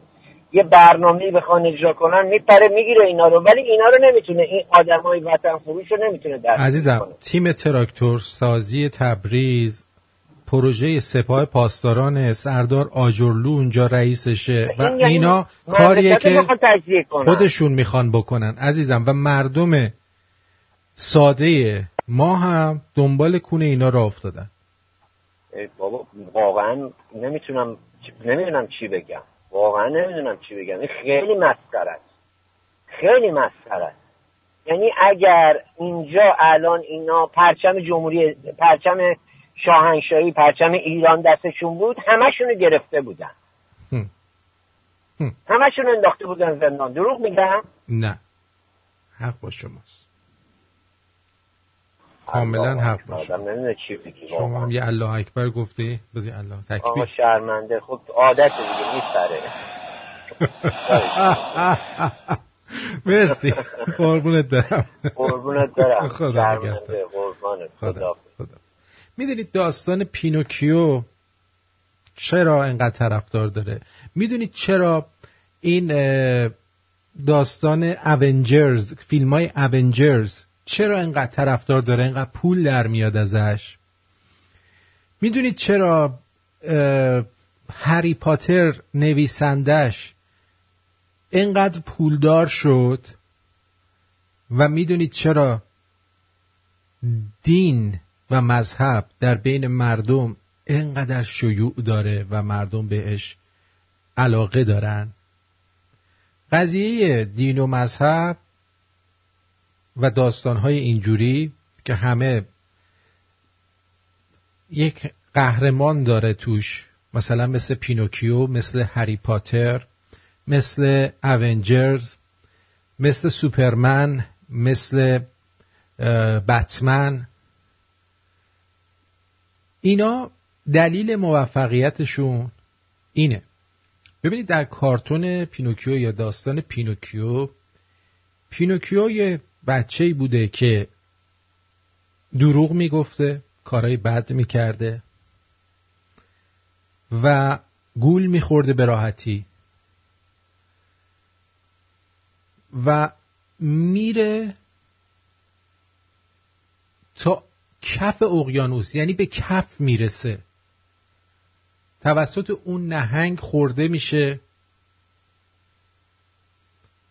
یه برنامه‌ای بخوان اجرا کنن میپره میگیره اینا رو، ولی اینا رو نمیتونه، این آدمای وطن فروش رو نمیتونه در عزیزم کنه. تیم تراکتور سازی تبریز، پروژه سپاه پاسداران سردار آجرلو اونجا رئیسشه و اینا کاریه که خودشون میخوان بکنن عزیزم، و مردم ساده ما هم دنبال کونه اینا را افتادن. بابا واقعا نمیدونم چی بگم، واقعا نمیدونم چی بگم. خیلی مسخره است، خیلی مسخره است. یعنی اگر اینجا الان اینا پرچم شاهنشاهی، پرچم ایران دستشون بود، همشونو گرفته بودن، همشونو انداخته بودن زندان. دروغ میگم؟ نه، حق با شماست، کاملا حق با شما. شما هم یه الله اکبر گفتی؟ بذاری الله تکبیر. آقا شرمنده، خب عادت دیگه میپره. مرسی، قربونت برم. قربونت برم، خدا نگهدار. قربونت، خدا. میدونید داستان پینوکیو چرا اینقدر طرفدار داره؟ میدونید چرا این داستان اونجرز، فیلمای اونجرز چرا اینقدر طرفدار داره، اینقدر پول در میاد ازش؟ میدونید چرا هری پاتر نویسندش اینقدر پولدار شد؟ و میدونید چرا دین و مذهب در بین مردم اینقدر شیوع داره و مردم بهش علاقه دارن. قضیه دین و مذهب و داستان‌های اینجوری که همه یک قهرمان داره توش، مثلا مثل پینوکیو، مثل هری پاتر، مثل اونجرز، مثل سوپرمن، مثل بتمن، اینا دلیل موفقیتشون اینه. ببینید در کارتون پینوکیو یا داستان پینوکیو، پینوکیو یه بچه‌ای بوده که دروغ میگفته، کارهای بد میکرده و گول میخورده به راحتی و میره تا کف اقیانوس، یعنی به کف میرسه، توسط اون نهنگ خورده میشه.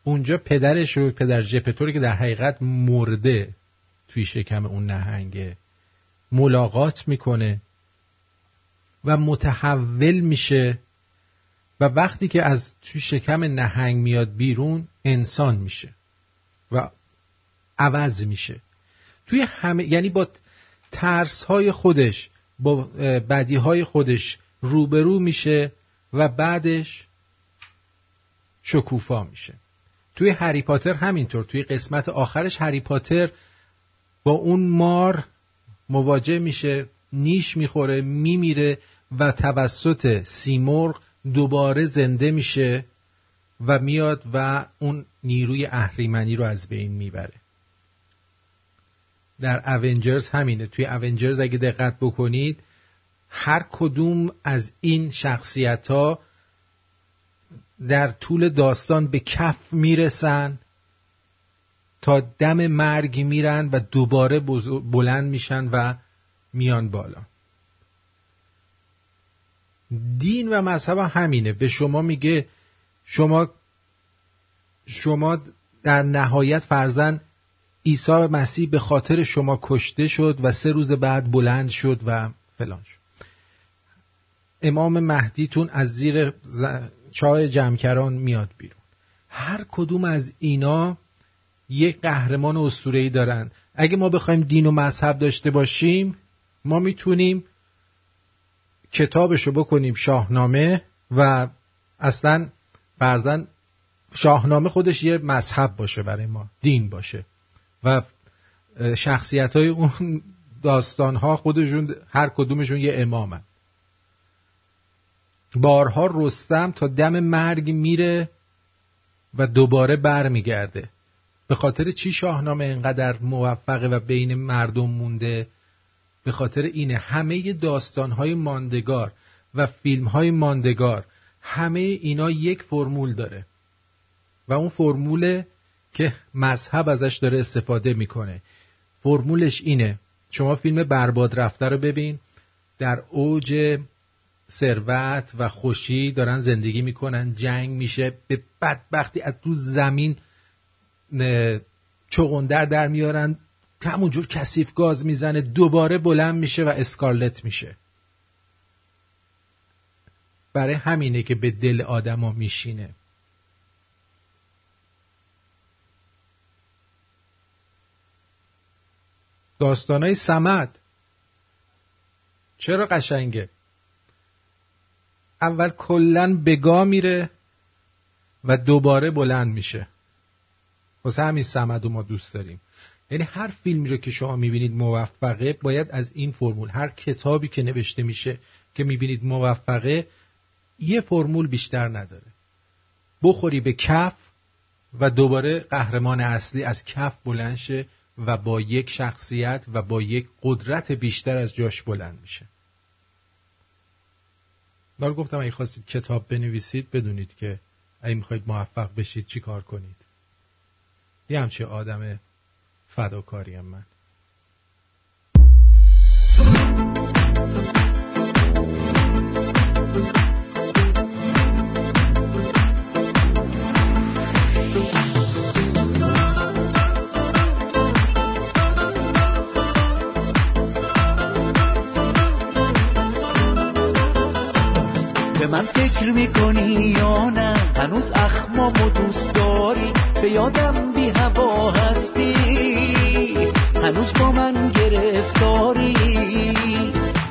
اونجا پدرش رو، پدر ژپتوری که در حقیقت مرده توی شکم اون نهنگه، ملاقات میکنه و متحول میشه و وقتی که از توی شکم نهنگ میاد بیرون انسان میشه و عوض میشه توی همه، یعنی با ترس های خودش، با بدی های خودش روبرو میشه و بعدش شکوفا میشه. توی هری پاتر همینطور، توی قسمت آخرش هری پاتر با اون مار مواجه میشه، نیش میخوره، میمیره و توسط سیمرغ دوباره زنده میشه و میاد و اون نیروی اهریمنی رو از بین میبره. در اونجرز همینه، توی اونجرز اگه دقت بکنید هر کدوم از این شخصیت‌ها در طول داستان به کف میرسن، تا دم مرگ میرن و دوباره بلند میشن و میان بالا. دین و مذهب همینه، به شما میگه شما در نهایت فرزند عیسی مسیح به خاطر شما کشته شد و 3 روز بعد بلند شد و فلان شد. امام مهدیتون از زیر چاه جمکران میاد بیرون. هر کدوم از اینا یک قهرمان اسطوره‌ای دارن. اگه ما بخوایم دین و مذهب داشته باشیم، ما میتونیم کتابشو بکنیم شاهنامه و اصلا فرضاً شاهنامه خودش یه مذهب باشه، برای ما دین باشه و شخصیت‌های اون داستان‌ها خودشون هر کدومشون یه امامن. بارها رستم تا دم مرگ میره و دوباره بر میگرده. به خاطر چی شاهنامه اینقدر موفقه و بین مردم مونده؟ به خاطر اینه. همه داستان‌های ماندگار و فیلم‌های ماندگار، همه اینا یک فرمول داره و اون فرموله که مذهب ازش داره استفاده میکنه. فرمولش اینه، شما فیلم برباد رفته رو ببین، در اوج ثروت و خوشی دارن زندگی میکنن، جنگ میشه، به بدبختی از تو زمین چغندر در میارن، همونجور کثیف گاز میزنه، دوباره بلند میشه و اسکارلت میشه. برای همینه که به دل آدم ها میشینه. داستانای صمد چرا قشنگه؟ اول کلن بگا میره و دوباره بلند میشه، واسه همین صمد رو ما دوست داریم. یعنی هر فیلمی رو که شما میبینید موفقه باید از این فرمول، هر کتابی که نوشته میشه که میبینید موفقه، یه فرمول بیشتر نداره، بخوری به کف و دوباره قهرمان اصلی از کف بلند شه و با یک شخصیت و با یک قدرت بیشتر از جاش بلند میشه. دار گفتم اگه خواستید کتاب بنویسید بدونید که اگه میخواید موفق بشید چی کار کنید. یه همچه آدم فداکاریم من. من فکر میکنی یا نه؟ هنوز اخمامو دوست داری؟ به یادم بی هوا هستی؟ هنوز با من گرفتاری؟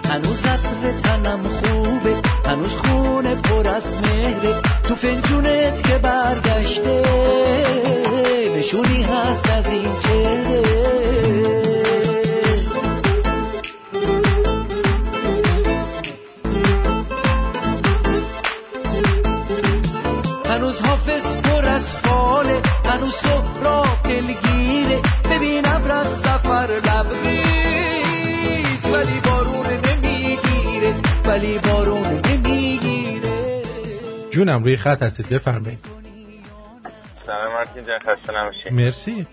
هنوز عطر تنم خوبه؟ هنوز خونه پر از مهره؟ تو فنجونت که برگشته نشونی هست از این چهره. هنوز حافظ پر از فاله، هنوز سهراب دلگیره، ببینم رست سفر لبریز، ولی بارون نمیگیره، ولی بارون نمیگیره. جونم روی خط هستید، بفرمایید. سلام آرتین جان، خسته نباشید. مرسی،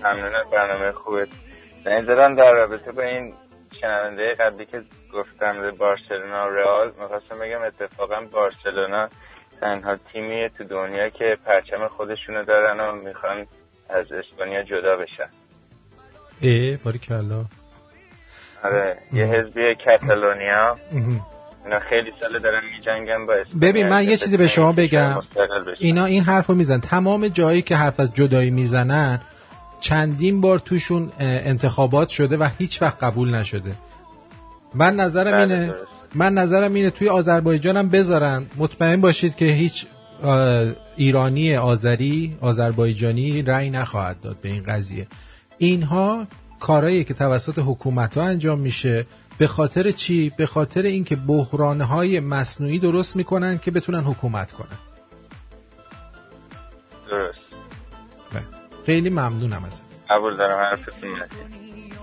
ممنون از برنامه خوبت. من زدم در رابطه با این شنونده قبلی که گفتم بارسلونا و رئال، می‌خواستم بگم اتفاقا بارسلونا تنها تیمیه تو دنیا که پرچم خودشونو دارن و میخوان از اسپانیا جدا بشن. باریکلا. آره، یه حزبیه کاتالونیا، اینا خیلی ساله دارن میجنگن با اسپانیا. ببین من یه چیزی به شما بگم، اینا این حرفو میزنن، تمام جایی که حرف از جدایی میزنن چندین بار توشون انتخابات شده و هیچ وقت قبول نشده. من نظرم اینه توی آذربایجان هم بذارن، مطمئن باشید که هیچ ایرانی آذربایجانی رأی نخواهد داد به این قضیه. اینها کارهاییه که توسط حکومت‌ها انجام میشه. به خاطر چی؟ به خاطر اینکه بحران‌های مصنوعی درست میکنن که بتونن حکومت کنن. درست. خیلی ممنونم ازت. قبول دارم حرفتون.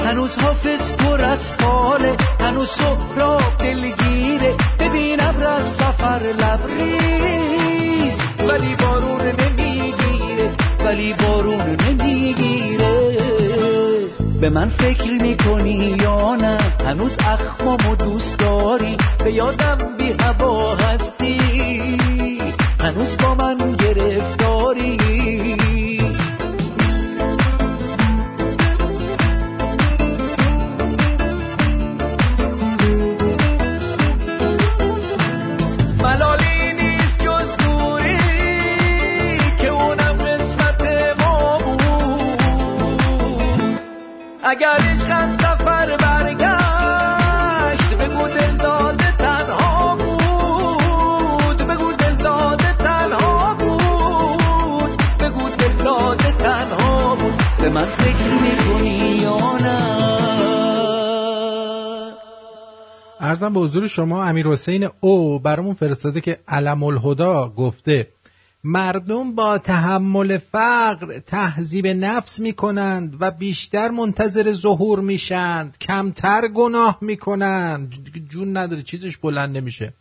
هنوز حافظ پر از فاله، هنوز سهراب دلگیره، ببینم رست سفر لبریز، ولی بارون نمیگیره، ولی بارون نمیگیره. به من فکر میکنی یا نه؟ هنوز اخمامو دوست داری؟ به یادم بی هوا هستی؟ هنوز با من گرفتاری؟ اگر عشقت سفر برگشت، بگو دلداده تنها بود، بگو دلداده تنها بود، بگو دلداده تنها بود. به من فکر میکنی یا نه؟ عرضم به حضور شما، امیر حسین او برامون فرستاده که علم الهدا گفته مردم با تحمل فقر تهذیب نفس میکنند و بیشتر منتظر ظهور میشند، کمتر گناه میکنند. جون نداره چیزش بلند نمیشه.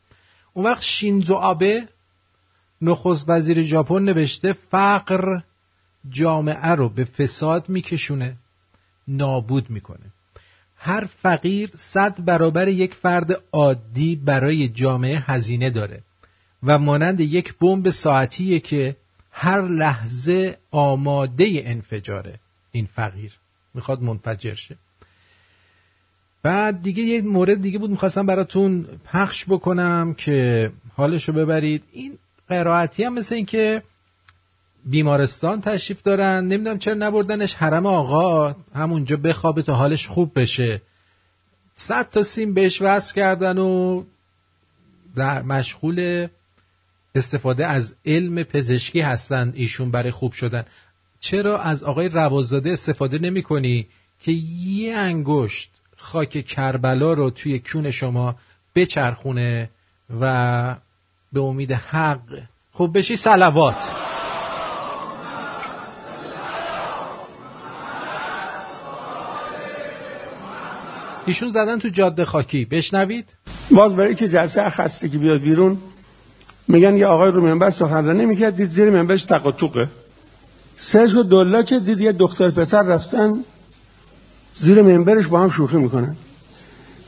اون وقت شینزو آبه نخست وزیر ژاپن نوشته فقر جامعه رو به فساد میکشونه، نابود میکنه. هر فقیر 100 برابر یک فرد عادی برای جامعه هزینه داره و مانند یک بمب ساعتیه که هر لحظه آماده انفجاره. این فقیر میخواد منفجر شه. بعد دیگه یک مورد دیگه بود میخواستم براتون پخش بکنم که حالشو ببرید. این قرائتی هم مثل این که بیمارستان تشریف دارن، نمیدونم چرا نبردنش حرم آقا، همونجا بخوابه تا حالش خوب بشه. 100 تا سیم بهش وصل کردن و در مشغول استفاده از علم پزشکی هستند ایشون برای خوب شدن. چرا از آقای رواززاده استفاده نمی کنی که یه انگشت خاک کربلا رو توی کون شما بچرخونه و به امید حق خب بشی؟ صلوات. ایشون زدن تو جاده خاکی، بشنوید. باز برای که جلسه خستگی بیاد بیرون میگن یه آقای رو منبر سخنرانی میکرد، دید زیر منبرش تق و توقه سرش و دولا، که دید یه دختر پسر رفتن زیر منبرش با هم شوخی میکنن.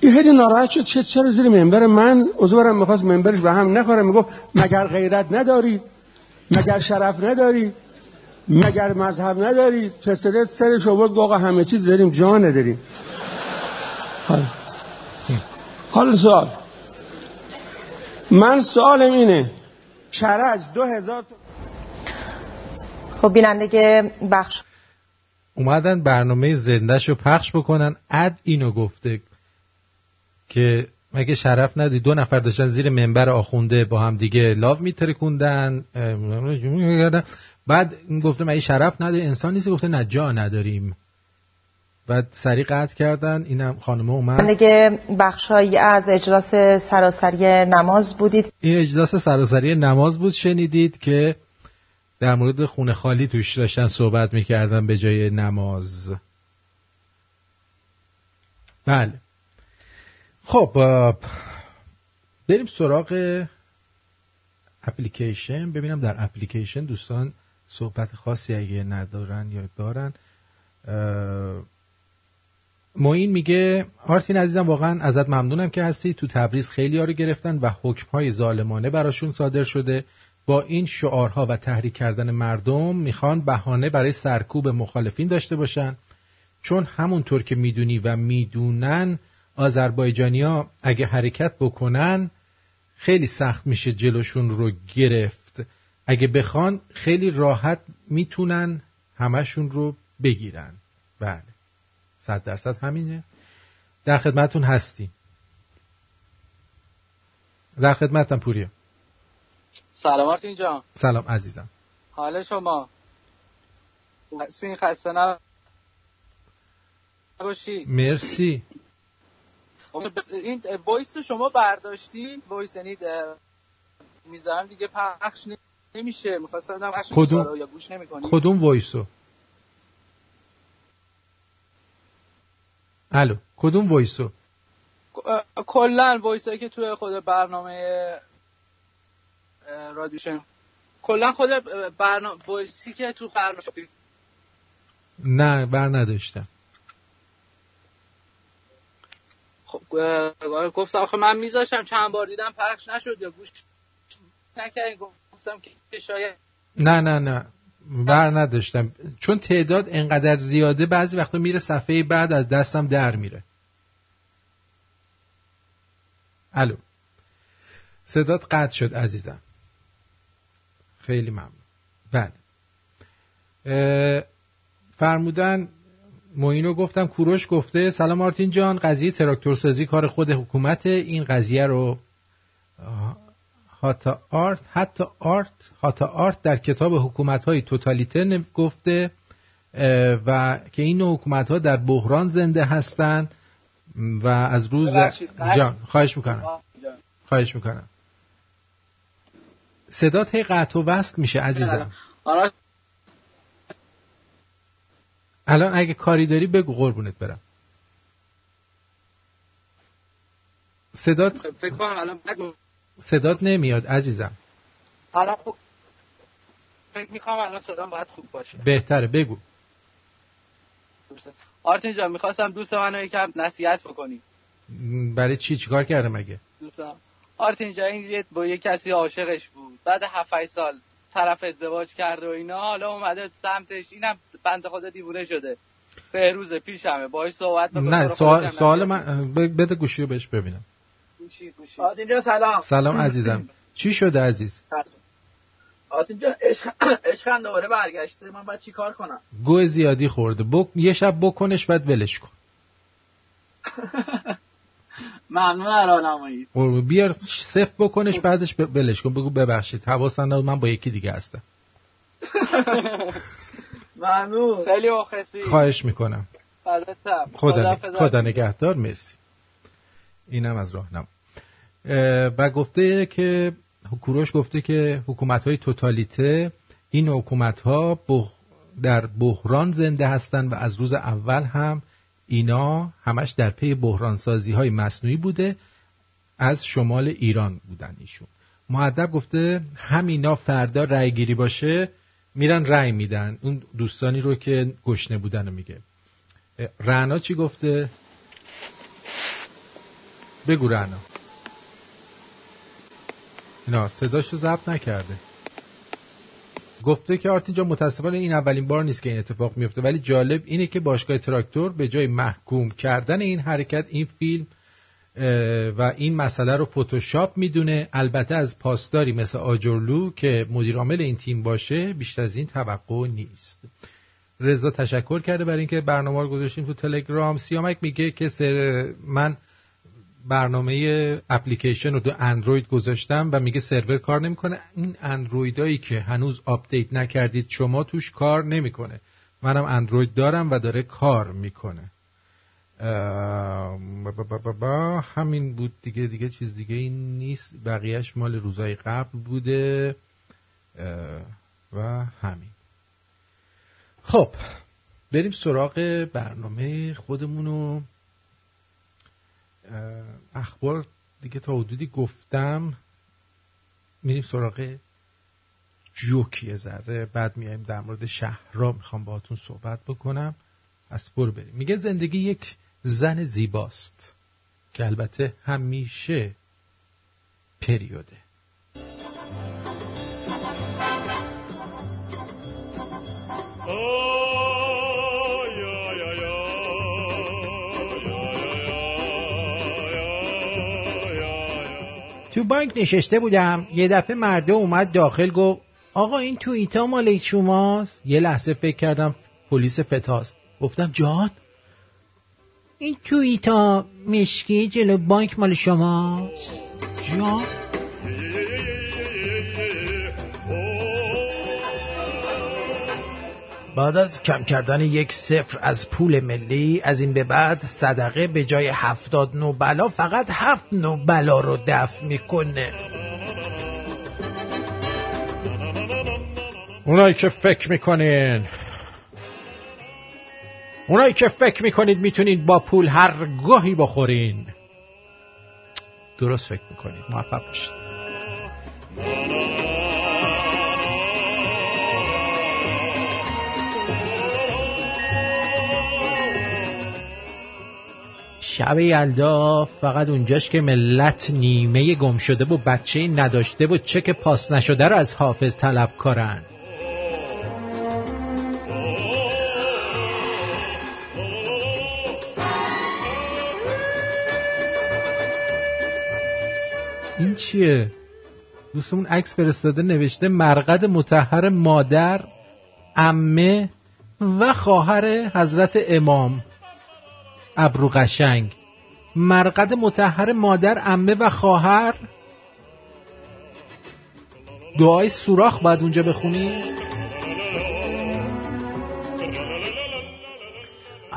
این خیلی ناراحت شد، چرا زیر منبر من؟ عضوبرم میخواست منبرش به هم نخوره. میگفت مگر غیرت نداری؟ مگر شرف نداری؟ مگر مذهب نداری؟ پسرت سرش آورد گفت آقا همه چیز داریم جا نداریم. حالا سوال من، سوالم اینه چرا 2000 خب بیننده بخش اومدن برنامه زندهشو پخش بکنن، اد اینو گفته که مگه شرف نداری؟ دو نفر داشتن زیر منبر آخونده با هم دیگه لاو میترکوندن، بعد گفته مگه شرف نداری؟ انسان نیستی؟ گفته نه جا نداریم. بعد سریع قطع کردن. اینم خانم اومد دیگه. بخشایی از اجلاس سراسری نماز بودید. این اجلاس سراسری نماز بود، شنیدید که در مورد خونه خالی توش داشتن صحبت میکردن به جای نماز. بله خب بریم سراغ اپلیکیشن، ببینم در اپلیکیشن دوستان صحبت خاصی اگه ندارن یا دارن. معین میگه آرتین عزیزم واقعا ازت ممنونم که هستی. تو تبریز خیلی ها رو گرفتن و حکم‌های ظالمانه براشون صادر شده. با این شعارها و تحریک کردن مردم میخوان بهانه برای سرکوب مخالفین داشته باشن، چون همونطور که میدونی و میدونن آذربایجانیا اگه حرکت بکنن خیلی سخت میشه جلوشون رو گرفت. اگه بخوان خیلی راحت میتونن همشون رو بگیرن. بله 100% همینه. در خدمتون هستیم. در خدمتم پوریا. سلام آرتین جان. سلام عزیزم. حال شما؟ سین خسته نباشی. مرسی. این وایس شما برداشتی؟ وایس یعنی میذارم دیگه پخش نمیشه. می‌خواستم بدونم پخش می‌کنی یا گوش نمی‌کنی. کدوم وایسو؟ الو کدوم وایسو؟ کلا وایسایی که توی خود برنامه رادیو شن، کلا خود برنامه وایسی که تو برنامه نه بر نداشتم. خب گفتم آخه من میذاشتم، چند بار دیدم پخش نشد یا گوش نکردین، گفتم که شاید نه بر نداشتم، چون تعداد انقدر زیاده بعضی وقتا میره صفحه بعد از دستم در میره. الو صدات قطع شد عزیزم، خیلی ممنون. بله فرمودن موینو گفتم کوروش گفته سلام آرتین جان، قضیه تراکتور سازی کار خود حکومته. این قضیه رو حتی آرت در کتاب حکومت‌های توتالیته گفته و که این حکومت‌ها در بحران زنده هستند و از روز جان خواهش میکنم صدات قطع و وصل میشه عزیزم. الان اگه کاری داری بگو قربونت برم. صدات نمیاد عزیزم. الان خوب فکر می‌کنم الان صدام باید خوب باشه. بهتره بگو. آرتین جان می‌خواستم دوست منو یکم نصیحت بکنی. برای چیکار کردم مگه؟ دوستم آرتین جان این با یه کسی عاشقش بود، بعد 7-8 سال طرف ازدواج کرد و اینا، حالا اومده سمتش، اینم بنده خدا دیوونه شده. بهروز پیشمه باهاش صحبت بکنم. نه سوال من بده گوشی رو بهش ببینم. آرتین جان سلام. سلام عزیزم. چی شده عزیز؟ آرتین جان عشقم دوباره برگشته، من باید چی کار کنم؟ گوه زیادی خورده، یه شب بکنش بعد ولش کن. ممنون آرانمایی. بیار صفر بکنش بعدش ولش کن، بگو ببخشید حواسم نبود من با یکی دیگه هستم. ممنون. خیلی مخلصی. خواهش میکنم. خدا نگهدار. مرسی. اینم از راهنما. و گفته که کوروش گفته که حکومت‌های توتالیته این حکومت‌ها در بحران زنده هستند و از روز اول هم اینا همش در پی بحرانسازی‌های مصنوعی بوده. از شمال ایران بودن ایشون. مؤدب گفته همینا فردا رای گیری باشه میرن رای میدن، اون دوستانی رو که گشنه بودن رو میگه. رعنا چی گفته؟ بگو رعنا. نه صداش رو ضبط نکرده. گفته که آرتین جان متاسفانه این اولین بار نیست که این اتفاق میفته، ولی جالب اینه که باشگاه تراکتور به جای محکوم کردن این حرکت این فیلم و این مسئله رو فتوشاپ میدونه. البته از پاسداری مثل آجرلو که مدیر عامل این تیم باشه بیشتر از این توقع نیست. رضا تشکر کرده برای اینکه برنامه رو گذاشتیم تو تلگرام. سیامک میگه که من برنامه اپلیکیشن رو تو اندروید گذاشتم و میگه سرور کار نمیکنه. این اندرویدایی که هنوز آپدیت نکردید شما توش کار نمیکنه. منم اندروید دارم و داره کار میکنه. همین بود دیگه، چیز دیگه این نیست، بقیهش مال روزای قبل بوده و همین. خب بریم سراغ برنامه خودمونو. اخبار دیگه تا حدودی گفتم، میریم سراغ جوکی ذره، بعد میایم در مورد شهرها میخوام باهاتون صحبت بکنم. از پر بریم. میگه زندگی یک زن زیباست که البته همیشه پریوده. تو بانک نشسته بودم، یه دفعه مرده اومد داخل گفت آقا این تو ایتا مال شماست؟ یه لحظه فکر کردم پلیس فتاست. گفتم جان این تو ایتا مشکی جلو بانک مال شماست؟ جان بعد از کم کردن 1-0 از پول ملی از این به بعد صدقه به جای 70 نوبلا فقط 7 نوبلا رو دفع میکنه. اونایی که فکر میکنید میتونید با پول هر گاهی بخورین درست فکر میکنید. موفق باشید. شب یلدا فقط اونجاش که ملت نیمه گم شده و بچه نداشته و چک پاس نشده رو از حافظ طلب کارن. این چیه؟ دوستمون عکس فرستاده نوشته مرقد مطهر مادر، عمه و خواهر حضرت امام ابرو قشنگ. مرقد مطهر مادر، عمه و خواهر، دعای سوراخ باید اونجا بخونی.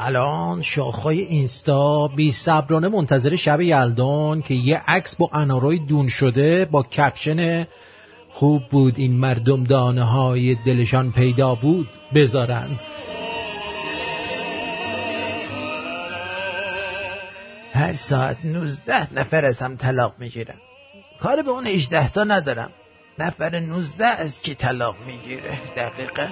الان شاخهای اینستا بی صبرانه منتظر شب یلدان که یه عکس با انارای دون شده با کپشن خوب بود این مردم دانه های دلشان پیدا بود بذارن. هر ساعت 19 نفر از هم طلاق میگیرن. کار به اون 18 تا ندارم، نفر 19 از کی طلاق میگیره دقیقا؟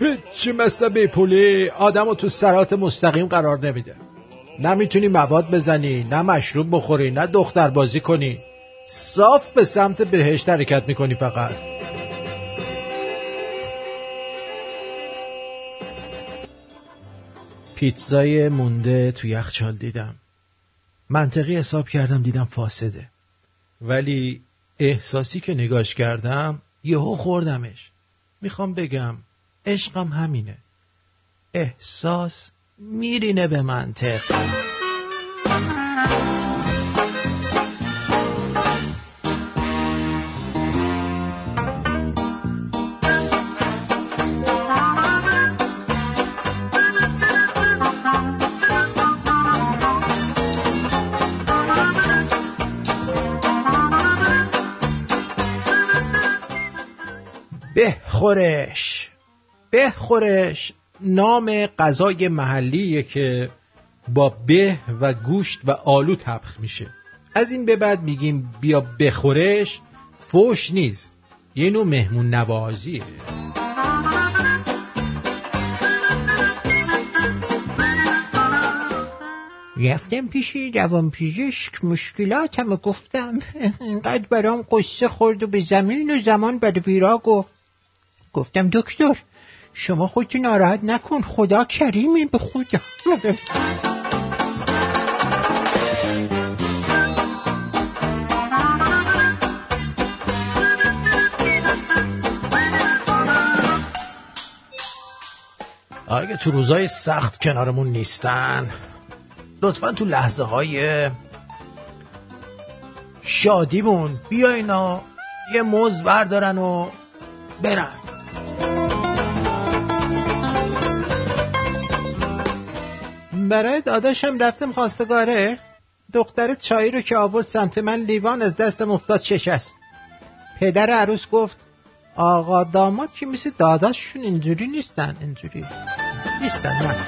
هیچی مثل بی پولی آدم رو تو صراط مستقیم قرار نمیده. نه میتونی مواد بزنی، نه مشروب بخوری، نه دختر بازی کنی، صاف به سمت بهشت حرکت میکنی فقط. پیتزای مونده تو یخچال دیدم، منطقی حساب کردم دیدم فاسده، ولی احساسی که نگاش کردم یهو خوردمش. میخوام بگم عشقم همینه، احساس میرینه به منطق. بهخورش نام غذای محلیه که با به و گوشت و آلو تبخ میشه. از این به بعد میگیم بیا بخورش، فوش نیست، یه نوع مهمون نوازیه. رفتم پیش روانپزشک، مشکلاتم گفتم. اینقدر برام قصه خورد و به زمین و زمان بدبیرا گفت. گفتم دکتر شما خودتو ناراحت نکن، خدا کریمه به خدا. اگه تو روزای سخت کنارمون نیستن، لطفاً تو لحظه های شادیمون بیاین و یه موز بردارن و برن. برای داداشم رفتم خواستگاره. دختر چایی رو که آورد سمت من، لیوان از دستم افتاد شکست. پدر عروس گفت آقا داماد که مثل داداششون اینجوری نیستن، اینجوری نیستن. نه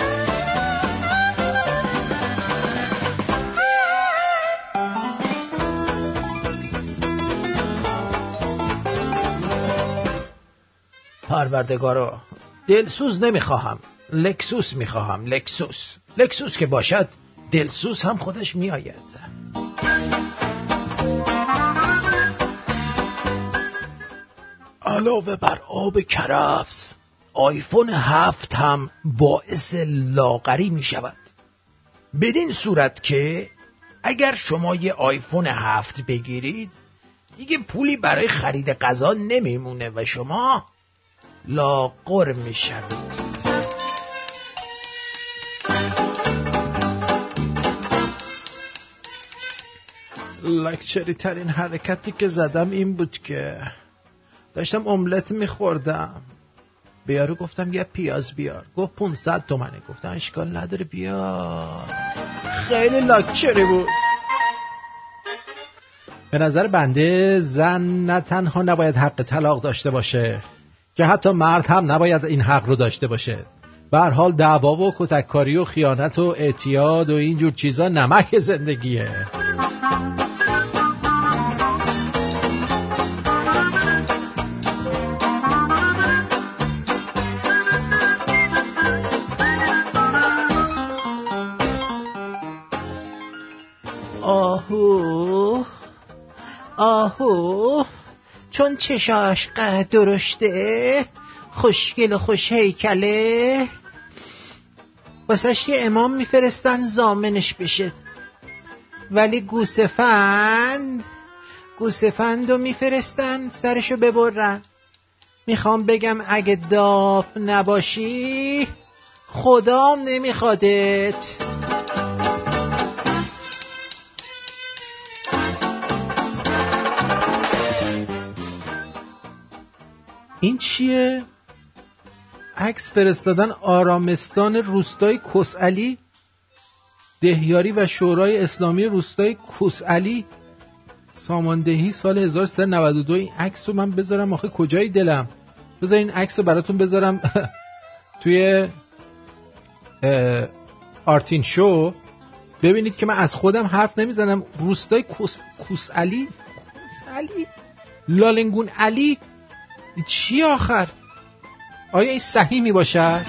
پروردگارا، دلسوز نمیخواهم، لکسوس میخواهم. لکسوس، لکسوس که باشد دلسوس هم خودش میآید. علاوه بر آب کرفس، آیفون 7 هم باعث لاغری میشود. بدین صورت که اگر شما یه آیفون 7 بگیرید، دیگه پولی برای خرید غذا نمیمونه و شما لاغر میشوید. لکچری ترین حرکتی که زدم این بود که داشتم املت میخوردم، به یارو گفتم یه پیاز بیار. گفت 500 تومنه. گفتم اشکال نداره بیار. خیلی لاکچری بود. به نظر بنده زن نه تنها نباید حق طلاق داشته باشه که حتی مرد هم نباید این حق رو داشته باشه. به هر حال دعوا و کتککاری و خیانت و اعتیاد و اینجور چیزا نمک زندگیه. آهو آهو، چون چشاش قه درشته، خوشگل و خوش هیکله، واسش یه امام میفرستن زامنش بشه. ولی گوسفندو میفرستن سرشو ببرن. میخوام بگم اگه داف نباشی خدام نمیخوادت. این چیه؟ عکس فرستادن آرامستان روستای کوسعلی، دهیاری و شورای اسلامی روستای کوسعلی، ساماندهی سال 1392. این عکس رو من بذارم آخه کجای دلم؟ بذار این عکس رو براتون بذارم توی آرتین شو، ببینید که من از خودم حرف نمیزنم. روستای کوسعلی، کوسعلی، لالنگون علی، چی آخر؟ آیا این صحیح می باشد؟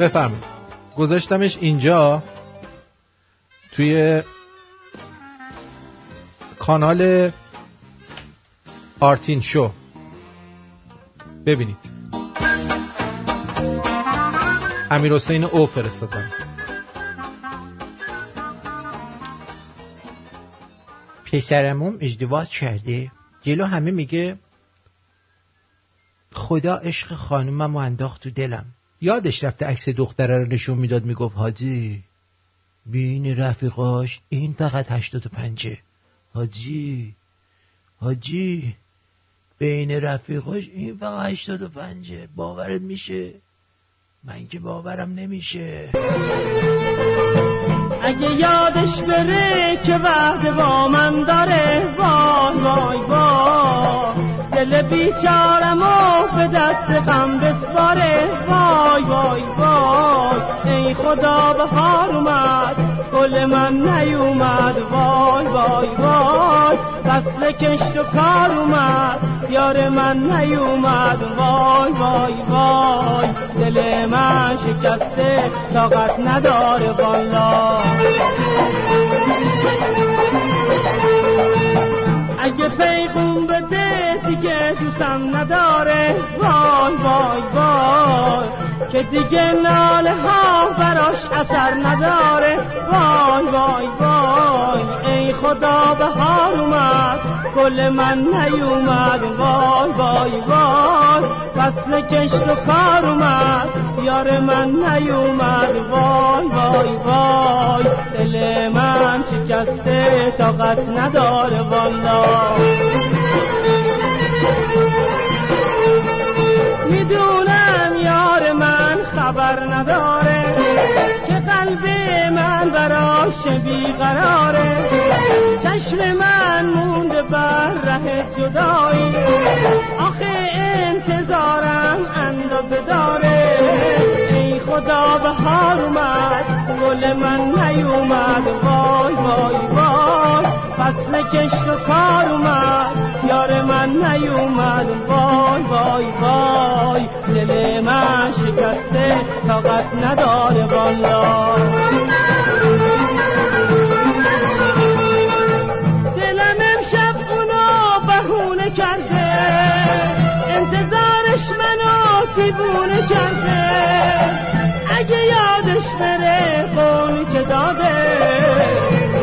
بفرمایید. گذاشتمش اینجا توی کانال آرتین شو، ببینید. امیرحسین او فرستادن. پسرموم ازدواج کرده، جلو همه میگه خدا عشق خانوممو انداخت تو دلم. یادش رفته عکس دختره رو نشون میداد، میگفت حاجی بین رفیقاش این فقط 85. حاجی بین رفیقاش این فقط 85. باورت میشه؟ من که باورم نمیشه. اگه یادش بره که وعده با من داره، وای وای وای دل بیچارمو به دست غم بسپاره، وای وای وای ای خدا بهار اومد گل من نیومد، وای وای وای فصل کشت و کار اومد یار من نیومد، وای وای وای دل من شکسته طاقت نداره والا. اگه پیغوم بده دیگه دوستم نداره، وای وای وای که دیگه ناله ها براش اثر نداره، وای وای وای ای خدا بهار اومد گل من نیومد، وای وای وای فصل کشت و کار اومد یار من نیومد، وای وای وای دل من شکسته طاقت نداره والا. میدونم یار من خبر نداره که قلب من براش بیقراره، چشم من مونده بر ره جدایی، آخه انتظارم اندازه داره، ای خدا بهار اومد گل من نیومد، وای وای وای فصل کشت و کار اومد یار من نیومد، وای وای وای دل من شکسته طاقت نداره والا. دلم امشب اونو بهونه کرده، انتظارش منو دیوونه کرده، اگه یادش بره قولی که داده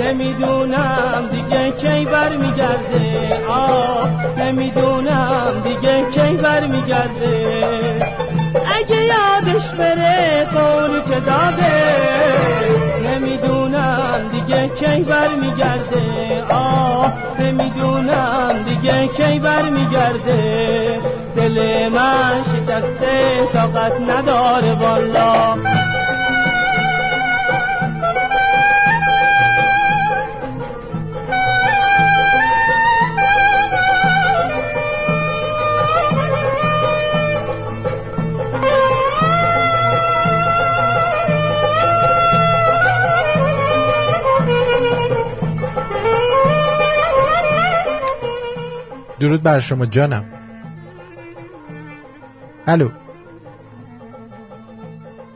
نمیدونم دیگه کی برمیگرده، آه نمیدونم دیگه کی برمیگرده، اگه یادش بره قولی که داده نمیدونم دیگه کی برمیگرده، آه نمیدونم دیگه کی برمیگرده، دل من شکسته طاقت نداره والا. درود بر شما جانم. الو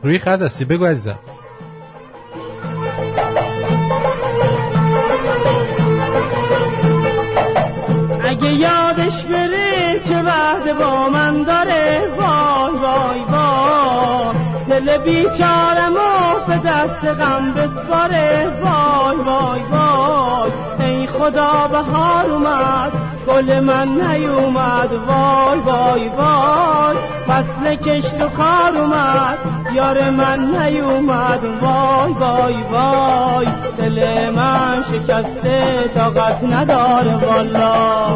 روی خط هستی؟ بگو عزیزم. اگه یادش بره چه وعده با من داره، وای وای وای دل بیچارمو به دست غم بسپاره، وای وای وای ای خدا بهار اومد گل من نیومد، وای وای وای فصل کشت و کار اومد یار من نیومد، وای وای وای دل من شکسته طاقت نداره والا.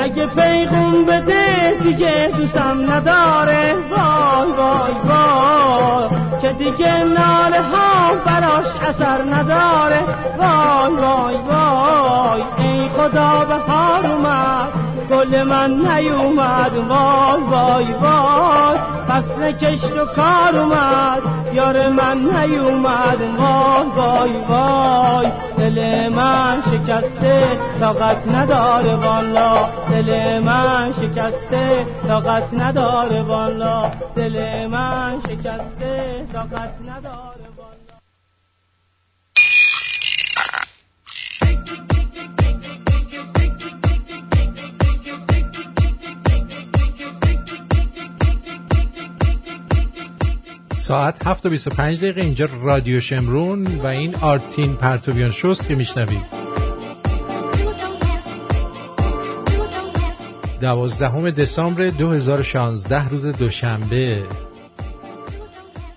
اگه پیغوم بده دیگه دوستم نداره، وای وای وای که دیگه ناله ها براش اثر نداره، وای وای وای ای خدا بهار اومد گل من نیومد، وای وای وای فصل کشت و کار اومد یار من نیومد، وای وای وای دل من شکسته طاقت نداره والا، دل من شکسته طاقت نداره والا، دل من شکسته طاقت نداره والا. ساعت 7:25 دقیقه اینجا رادیو شمرون و این آرتین پرتاویان شست که میشنوید. 12 دسامبر 2016 روز دوشنبه.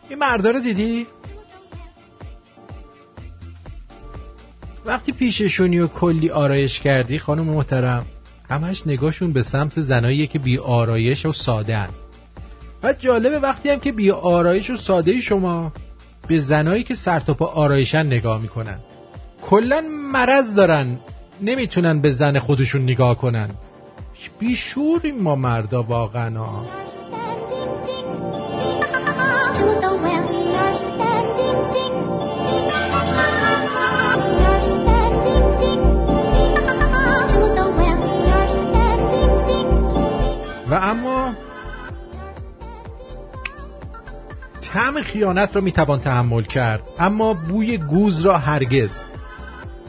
این مردا رو دیدی؟ وقتی پیششونی و کلی آرایش کردی خانم محترم، همش نگاهشون به سمت زناییه که بی آرایش و ساده‌اند و جالبه وقتی هم که بی آرایش و ساده شما به زنایی که سرتاپا آرایشن نگاه میکنن، کلا مرض دارن، نمیتونن به زن خودشون نگاه کنن. بیشوریم ما مردا واقعا. و اما طعم خیانت را میتوان تحمل کرد، اما بوی گوز را هرگز.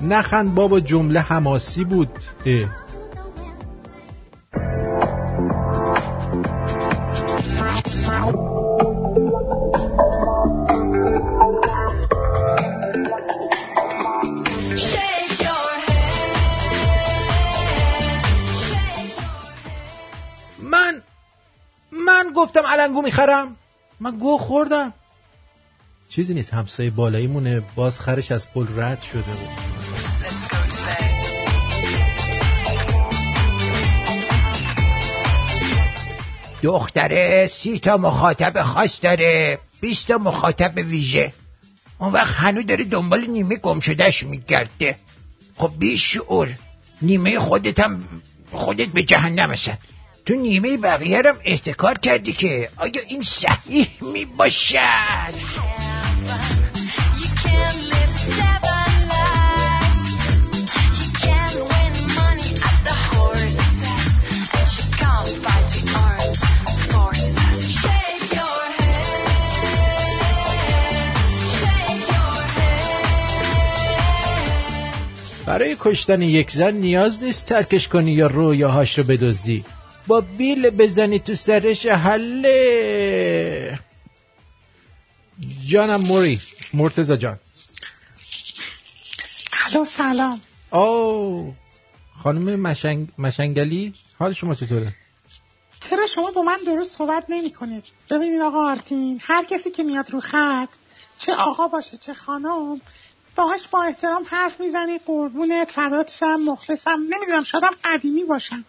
نخند بابا، جمله حماسی بود. من گفتم علنگو میخرم، من گو خوردم. چیزی نیست، همسایه بالاییمونه، باز خرش از پل رد شده بود. دختره 30 مخاطب خاص داره، 20 مخاطب ویژه. اون وقت هنوز داره دنبال نیمه گمشدهش میگرده. خب بیشعور، نیمه خودت هم خودت به جهنم هستن، تو نیمه بقیه هم احتکار کردی که آیا این صحیح میباشد؟ برای کشتن یک زن نیاز نیست ترکش کنی یا رویاهاش رو بدزدی، با بیل بزنی تو سرش. حله جانم موری، مرتضی جان. الو سلام. او خانم مشنگلی حال شما چطوره؟ چرا شما با من درست صحبت نمی کنید؟ ببینید آقا آرتین، هر کسی که میاد رو خط، چه آقا باشه چه خانم، باهاش با احترام حرف میزنی. قربونت، فداتشم، مخلصم. نمیدونم شادم قدیمی باشم،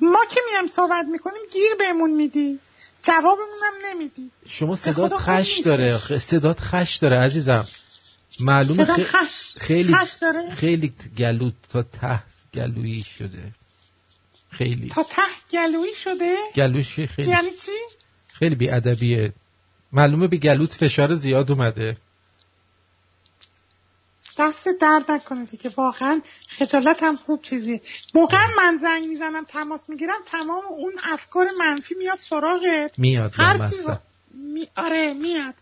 ما که میام صحبت میکنیم گیر بهمون میدی، جوابمونم نمیدی. شما صدات خش داره، صدات خش داره عزیزم. معلومه خیلی خش داره. خیلی گلو تا ته گلویی شده، خیلی تا ته گلویی شده. گلوش خیلی، یعنی چی؟ خیلی بی ادبیه. معلومه به گلوت فشار زیاد اومده. دست درد نکنه دیگه، واقعا خجالت هم خوب چیزیه. موقع من زنگ میزنم تماس میگیرم، تمام اون افکار منفی میاد سراغت، میاد هر چیز آره میاد.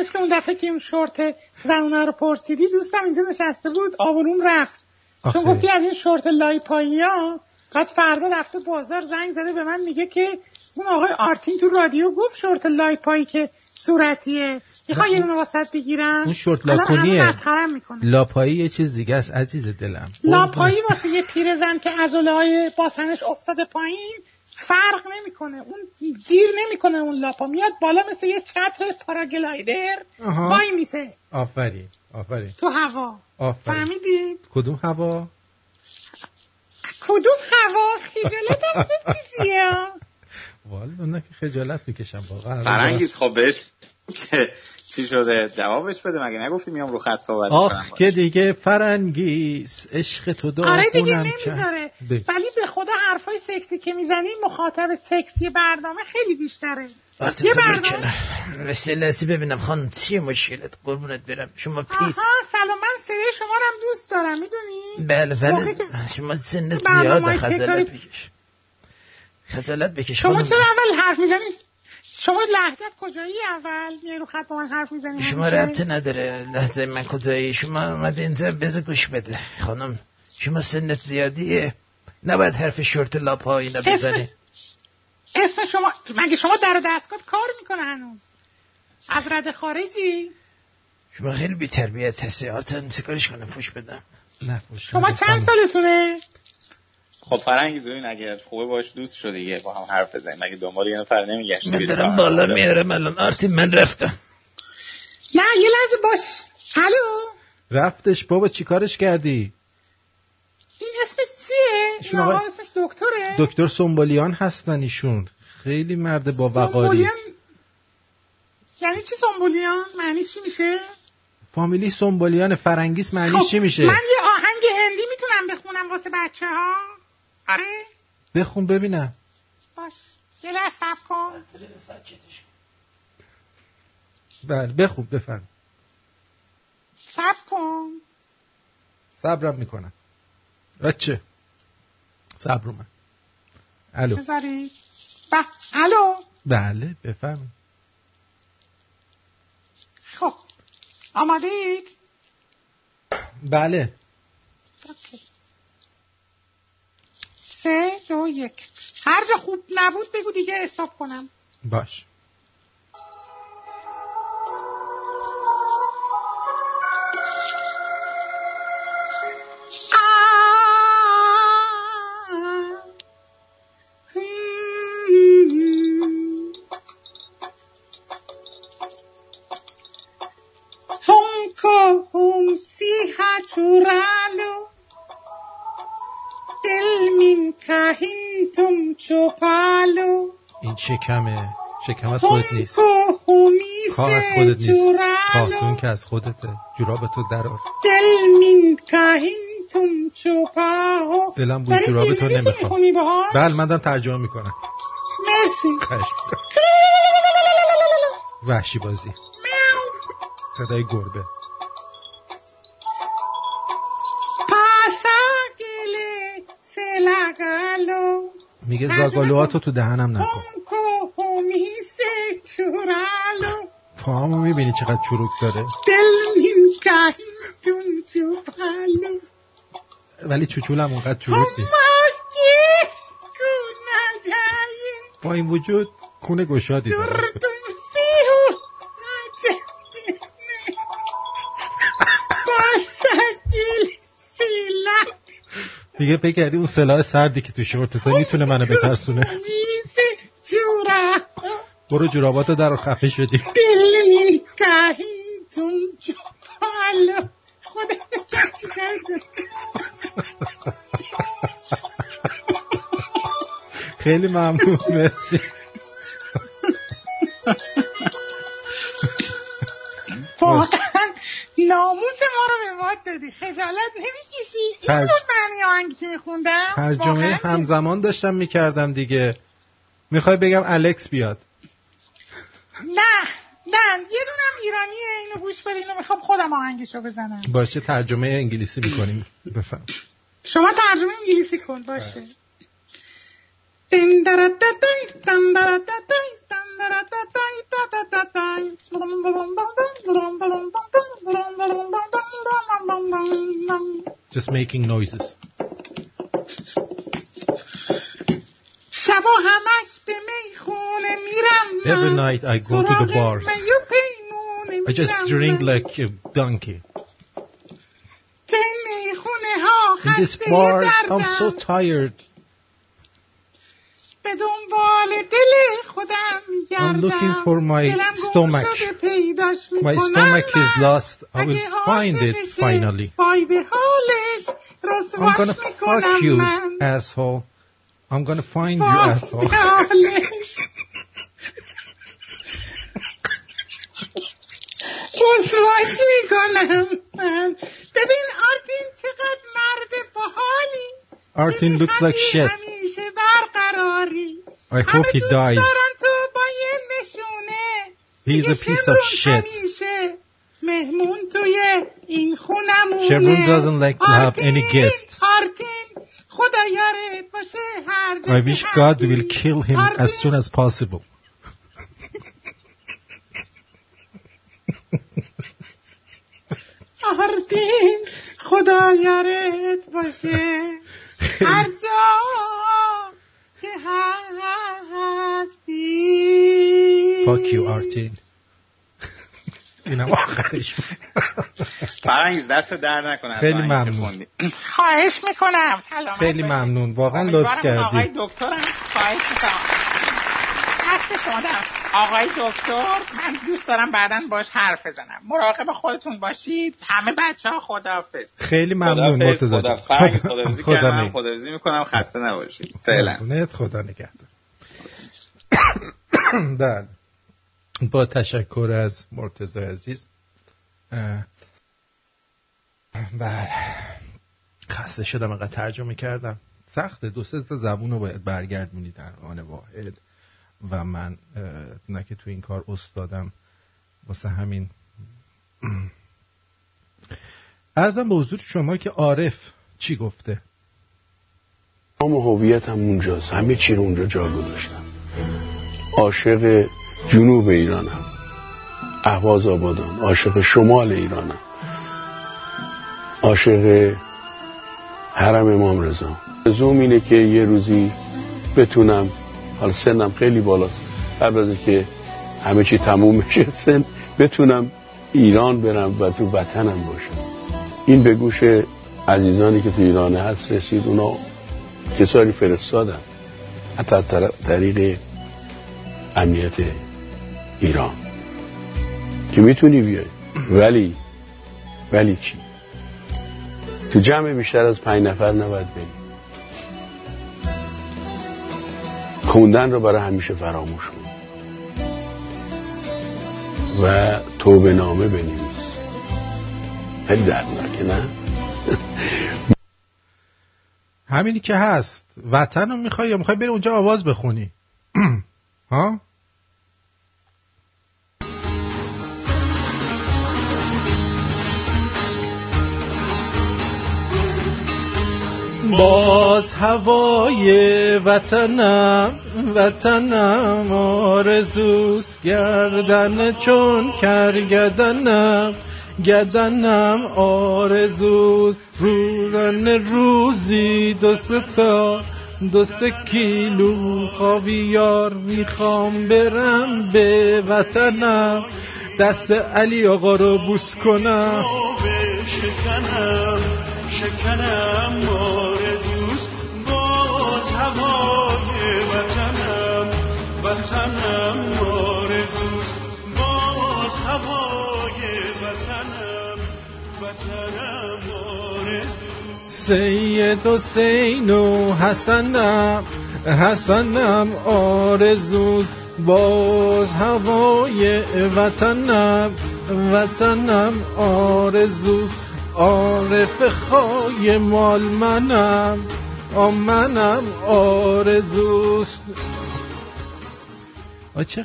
مثل اون دفعه که اون شورت زنونه رو پرسیدی، دوستم اینجا نشسته بود آبروم رفت آخه. چون گفتی از این شورت لای پایی ها. بعد فردا رفته بازار زنگ زده به من میگه که اون آقای آرتین تو رادیو گفت شورت لای پایی که صورتیه میخوای یه دونه واسط بگیرم. اون شورت لاکونیه، لاپایی یه چیز دیگه است عزیز دلم. لاپایی واسه یه پیرزن که عضله‌های باسنش افتاده پایین فرق نمیکنه، اون گیر نمیکنه، اون لاپا میاد بالا مثل یه چتر پاراگلایدر پای میسه. آفرین آفرین تو هوا. فهمیدید کدوم هوا؟ کدوم هوا؟ خجالتم خوب چیزیه والا. من که خجالت میکشم واقعا. فرنگیز خب بهش چی شده؟ جوابش بده، مگه نگفتی میام رو خط صحبت کنم؟ آخ که دیگه فرنگیز عشق تو دارم. آره دیگه نمیذاره. ولی به خدا حرفای سکسی که میزنی مخاطب سکسی برنامه خیلی بیشتره. یه برنامه رساله‌ای ببینم خانم چی مشکلت. قربونت برم شما پیت. آها سلام، من سری شما رو هم دوست دارم میدونی؟ بله بله. شما سنت زیاده، خجالت بکش. خجالت بکش. شما چرا اول حرف میزنی؟ شما لحظت کجایی؟ اول میای رو خط با من حرف میزنی. شما ربطی نداره لحظه من کجایی، شما اومد اینجا بذار گوش بده. خانم شما سنت زیادیه، نباید حرف شورت لاپایی نبزنی. اسم شما مگه شما در و دستگاه کار میکنه هنوز؟ از رد خارجی؟ شما خیلی بی تربیت هستی آرتین، چیکارش کنم؟ فوش بدم؟ نه فوش. شما چند سالتونه؟ خب فرنگیز این اگر خوبه باش دوست شده دیگه، با هم حرف بزنیم. مگه دنبال یه نفر نمیگشتی؟ من دارم بالا میارم الان آرتین، من رفتم. نه یه لحظه باش. الو رفتش بابا، چیکارش کردی؟ این اسمش چیه؟ این آقا اسمش دکتره؟ دکتر سنبالیان هستن ایشون، خیلی مرد با وقاری. سنبالیان یعنی چی سومبولیان؟ معنیش چی میشه؟ فامیلی سومبولیان فرنگیس معنیش چی میشه؟ من یه آهنگ هندی میتونم بخونم واسه بچه‌ها. آره؟ بخون ببینم. باش. یه لحظه صبر کن. ساکتش کن. بله، بخون بفرم. صبر کن. صبرم میکنم. بچه. صبر من. الو. نظری. الو. بله، بفرم. خب آماده اید؟ بله. اوکی. 3، 2، 1. هر جا خوب نبود بگو دیگه استاپ کنم. باش. این شکمه. شکم از خودت نیست. کار از خودت نیست. کارتون که از خودته. جوراب تو درار. دلم بود جوراب تو نمیخوام. بله من دارم ترجمه میکنم. مرسی. وحشی بازی. صدای گربه. میگه زاگالواتو تو دهنم نکن. پاهمو میبینی چقدر چروک داره؟ ولی چوچولم اونقدر چروک نیست. با این وجود کونه گشادی داره. دیگه بگردی اون سلاح سردی که تو شورتت میتونه منو بترسونه. برو جوراباتو در خفه شدی. خیلی ممنون. مرسی. ناموس ما رو به باد دادی. خجالت نمیکشی؟ این بود معنی آهنگی که میخوندم. ترجمه همزمان داشتم میکردم دیگه. میخوای بگم الکس بیاد؟ نه یه دونم ایرانیه. اینو گوش بده. اینو میخوام خودم آهنگشو بزنم. باشه ترجمه انگلیسی میکنیم. بفهم شما ترجمه انگلیسی کن. باشه. Just making noises. Every night I go to the bars. I just drink like a donkey. In this bar, I'm so tired. I'm looking for my stomach. My stomach is lost. I will find it finally. I'm gonna fuck you, asshole. I'm gonna find you, asshole. رسواش میکنم. ببین آرتین چقدر مرد باحالی. Artin looks like shit. I hope he dies. He's a piece of shit. Chevron doesn't like to have any guests. I wish God will kill him as soon as possible. Artin, خدا یارت باشه. هر جا که هستی. Fuck you آرتین. اینم آخرش. فرنگیز دست در نکنه. خیلی ممنون. خواهش میکنم. سلام. خیلی ممنون. واقعا لطف کردی. آقای دکترم خواهش میکنم. دست شما دارم. آقای دکتر من دوست دارم بعداً باش حرف بزنم. مراقب خودتون باشید. همه بچه‌ها خداحافظ. خیلی ممنون مرتضی. خداحافظی میکنم. خسته نباشید. فعلا. خدا نگهدار. بله. با تشکر از مرتضی عزیز. بله خسته شدم انقدر ترجمه کردم، سخته، 2-3 زبون رو باید برگردونی در آن واحد و من نه که تو این کار استادم، واسه همین عرضم به حضور شما که عارف چی گفته؟ نام و هویتم اونجاست، همه چی رو اونجا جا گذاشتم، عاشق جنوب ایرانم، اهواز آبادان، عاشق شمال ایرانم، عاشق حرم امام رضا. زوم اینه که یه روزی بتونم، حالا سنم خیلی بالاست، قبل از که همه چی تموم بشه سن، بتونم ایران برم و تو وطنم باشم. این به گوش عزیزانی که تو ایران هست رسید، اونا کسانی فرستادن حتی طریق امنیت ایران که میتونی بیای، ولی چی؟ تو جمع بیشتر از 5 نفر نباید بریم. خوندن رو برای همیشه فراموش کن و توبه نامه بنویس. خیلی دردناک نه؟ همینی که هست. وطن رو میخوای یا میخوای بری اونجا آواز بخونی؟ ها؟ باز هوای وطنم آرزوست، گردن چون کرگدنم آرزوست، روزی 2 کیلو خاویار میخوام برم به وطنم، دست علی آقا رو بوس کنم، شکنم آرزوست، باز هوای وطنم آرزوست، باز هوای وطنم آرزوست، سید حسین و حسنم آرزوست، باز هوای وطنم آرزوست، عارف خواهی مال منم آرزوست. چه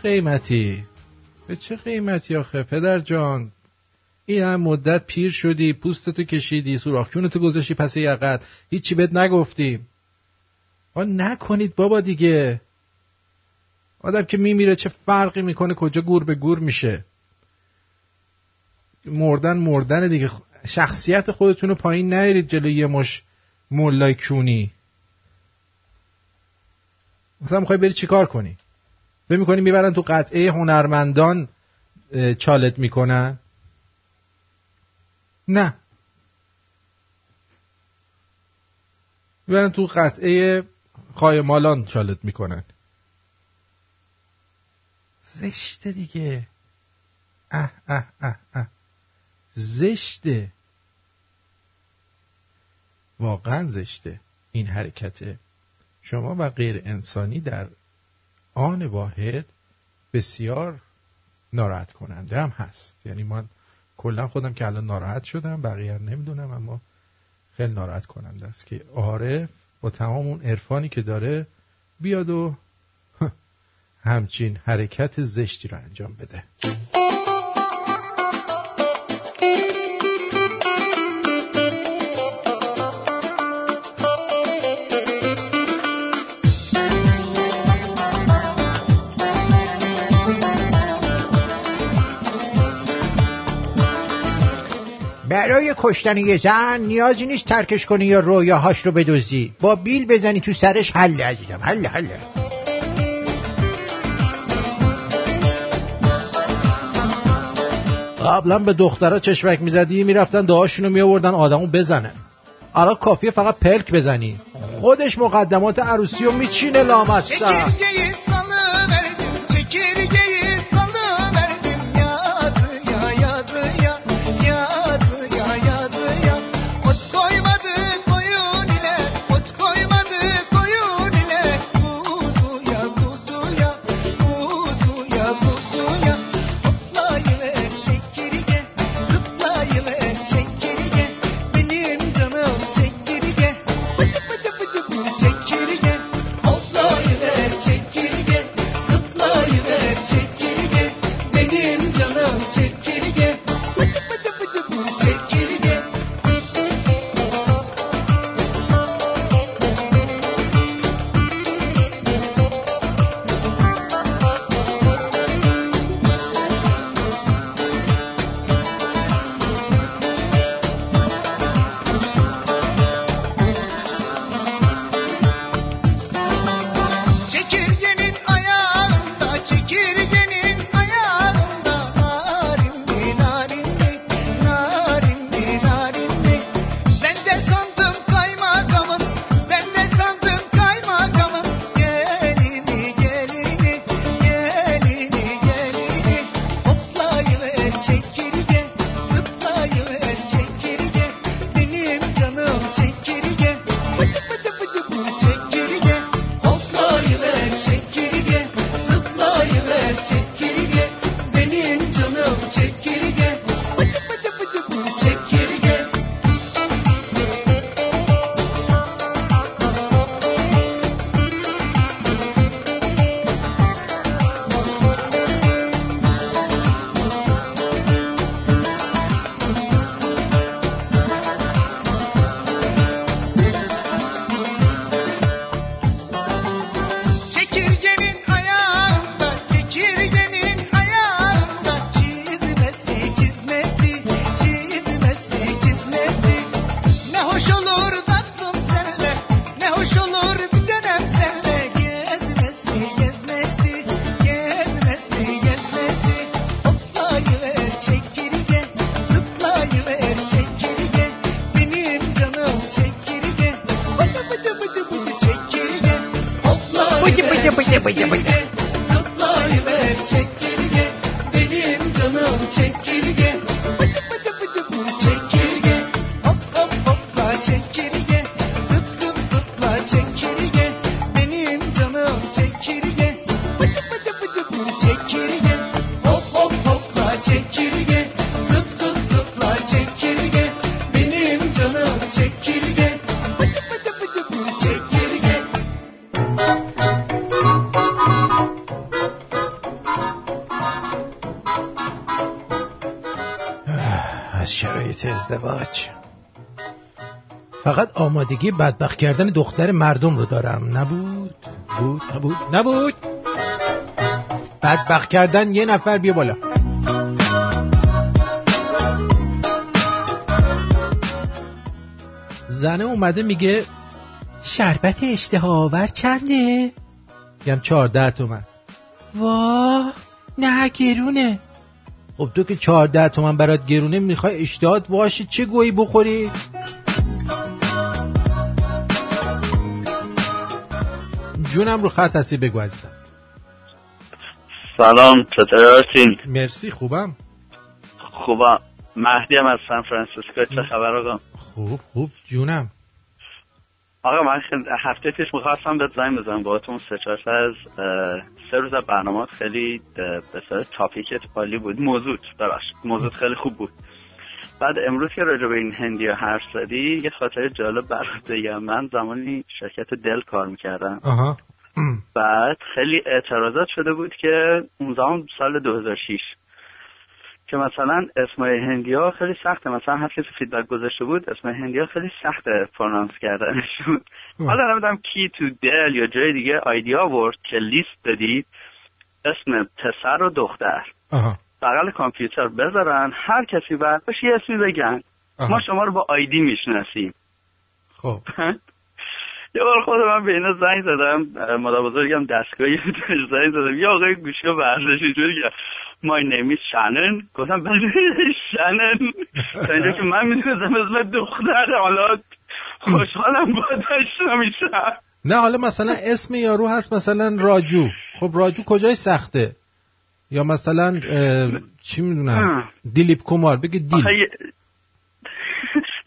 قیمتی آخه پدر جان، این هم مدت پیر شدی، پوستتو کشیدی، سوراخچونتو گذاشتی پس یقت، هیچی بهت نگفتیم. نکنید بابا دیگه، آدم که میمیره چه فرقی میکنه کجا گور به گور میشه، مردن دیگه. شخصیت خودتون رو پایین نیارید جلوی یه مش مولای کونی. مثلا میخوای بری چی کار کنی؟ ببین کنی میبرن تو قطعه هنرمندان چالت میکنن؟ نه، میبرن تو قطعه خایمالان چالت میکنن. زشته دیگه، اه اه اه اه زشته، واقعا زشته این حرکت شما و غیر انسانی در آن واحد، بسیار ناراحت کننده هم هست. یعنی من کلا خودم که الان ناراحت شدم، بقیه نمیدونم، اما خیلی ناراحت کننده است که عارف با تمام اون عرفانی که داره بیاد و همچین حرکت زشتی رو انجام بده. برای کشتن یه زن نیازی نیست ترکش کنی یا رویاهاش رو بدوزی، با بیل بزنی تو سرش. حله عزیزم، حله. قبلا به دخترها چشمک میزدی، میرفتن دعاشون رو میآوردن آدمو بزنن، الان کافیه فقط پلک بزنی خودش مقدمات عروسی رو میچینه لامصب. از شرایط ازدواج. فقط آمادگی بدبخت کردن دختر مردم رو دارم. نبود. بدبخت کردن یه نفر. بیا بالا. زنه اومده میگه شربت اشتهاور چنده؟ میگم 14 تومن. واه نه گرونه. خب تو که 14 تومن برات گرونه میخوای اشتهات باشه چه گویی بخوری؟ جونم رو خط هستی بگو عزیزم. سلام چطوری هستین؟ مرسی خوبم. مهدیم از سان فرانسیسکو. چه خبر آقا؟ خوب جونم. آقا من هفته پیش می‌خواستم بهت زنگ بزنم باهاتون 3-4 از 3 روز برنامه خیلی به سر تاپیکت عالی بود. موضوع خیلی خوب بود. بعد امروز که راجع به این هندی‌ها حرف زدی یه خاطره جالب برات بگم. من زمانی شرکت دل کار می‌کردم. آها. بعد خیلی اعتراضات شده بود که اون زمان سال 2006 که مثلا اسمای هندی‌ها خیلی سخته. مثلا هر کسی فیدبک گذاشته بود اسمای هندی‌ها خیلی سخته پرونانس کردنشون. حالا نمیدونم کی تو دل یا جای دیگه ایده آورد که لیست بدید اسم پسر و دختر بغل کامپیوتر بذارن هر کسی براش یه اسمی بگن. ما شما رو با آیدی میشناسیم. خب یه بار خود من به اینا زنگ زدم، مادر بزرگم دستگاهی بودش، زنگ زدم یه آقای گوشی رو برداشت اینجوری گفت My name is Shannon. گفتم بله Shannon تا اینجا که من میدونستم اسم دختر. حالا خوشحالم با داشتم ایشم. نه حالا مثلا اسم یارو هست مثلا راجو. خب راجو کجای سخته؟ یا مثلا چی میدونم دیلیپ کمار بگه دیل.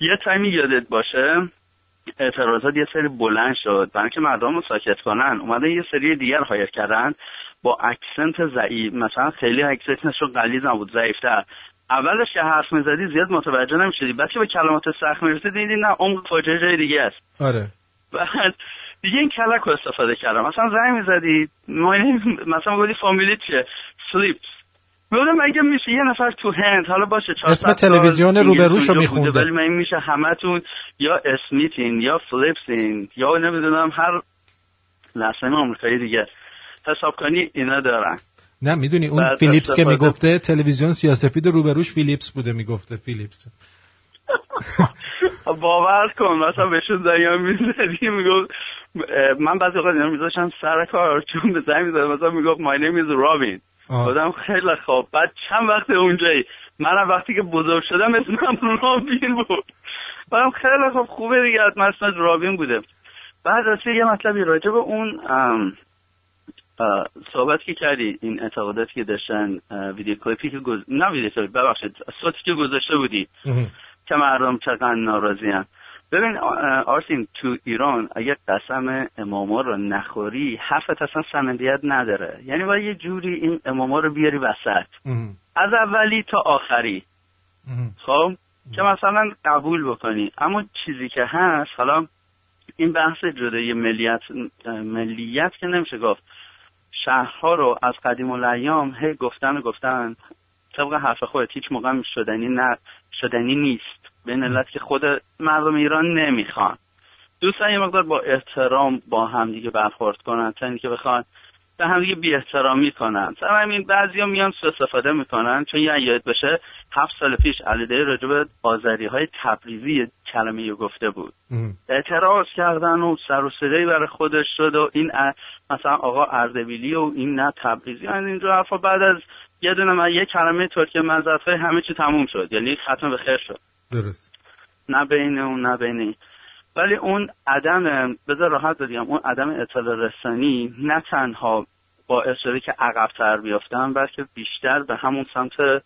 یه تایمی یادت باشه اعتراضات یه سری بلند شد برای که مردم رو ساکت کنن اومده یه سری دیگر هایر کردن با اکسنت ضعیف. مثلا خیلی اکسنتشون غلیظ نبود، ضعیفتر. اولش که حرف میزدی زیاد متوجه نمیشدی، بعد که به کلمات سخت میرسید دیدی نه عمق فاجعه جای دیگه است. آره بعد دیگه این کلک رو استفاده کردم. مثلا زنگ میزدی مثلا میگفتی فامیلیت چیه؟ فیلیپس. میگم اگه میشه یه نفر تو هند حالا باشه 400 اسم تلویزیون روبروش رو میخونده ولی من میشه همتون یا اسمیتین یا فلیپسین یا نمیدونم هر لحظه آمریکایی دیگه حساب کنی اینا دارن. نه میدونی اون فیلیپس که میگفته تلویزیون سیاه‌سفید روبروش فیلیپس بوده میگفته فیلیپس. باور کن مثلا بهشون زنگ میزدی میگفت من بعضی وقتا اینا میذاشتم سر کار چون به زنگ میزدم مثلا میگفت my name is Robin. خودم خیلی خوب. بعد چند وقت اونجایی منم وقتی که بزرگ شدم اسمم رابین بود. منم خیلی خوب خوبه دیگه از اسمت رابین بوده. بعد از یه مطلبی راجع به اون صحبت که کردی این اعتقاداتی که داشتن ویدیو کلیپی که نه ویدیو کلیپ ببخشید صوتی که گذاشته بودی که مردم چقدر ناراضی‌ان. ببین آرتین تو ایران اگه قسم اماما رو نخوری حرفت اصلا سندیت نداره. یعنی باید یه جوری این اماما رو بیاری وسط از اولی تا آخری خب که مثلا قبول بکنی. اما چیزی که هست حالا این بحث جدایی ملیت که نمیشه گفت. شهرها رو از قدیم الایام هی گفتن طبق حرف خودت هیچ موقع شدنی نیست به علت که خود مردم ایران نمیخوان. دوستان یه مقدار با احترام با همدیگه برخورد کنن تا اینکه بخوان به همدیگه بی احترامی کنن. مثلا همین بعضیا میان سوء استفاده میکنن چون یه یاد بشه 7 سال پیش علی دایی راجع به آذری‌های تبریزی کلمه‌ای گفته بود. اعتراض کردن و سر و صدایی برای خودش شد و این مثلا آقا اردبیلی و این نه تبریزی و این جور حرفا. بعد از یه دونه من یه کلمه ترکی مزرعه همه چی تموم شد. یعنی ختم به خیر شد. درست. نه بینه. ولی اون عدم بذار راحت بگم اون عدم اطلاع رسانی نه تنها باعث شده که عقب‌تر بیافتم بلکه بیشتر به همون سمت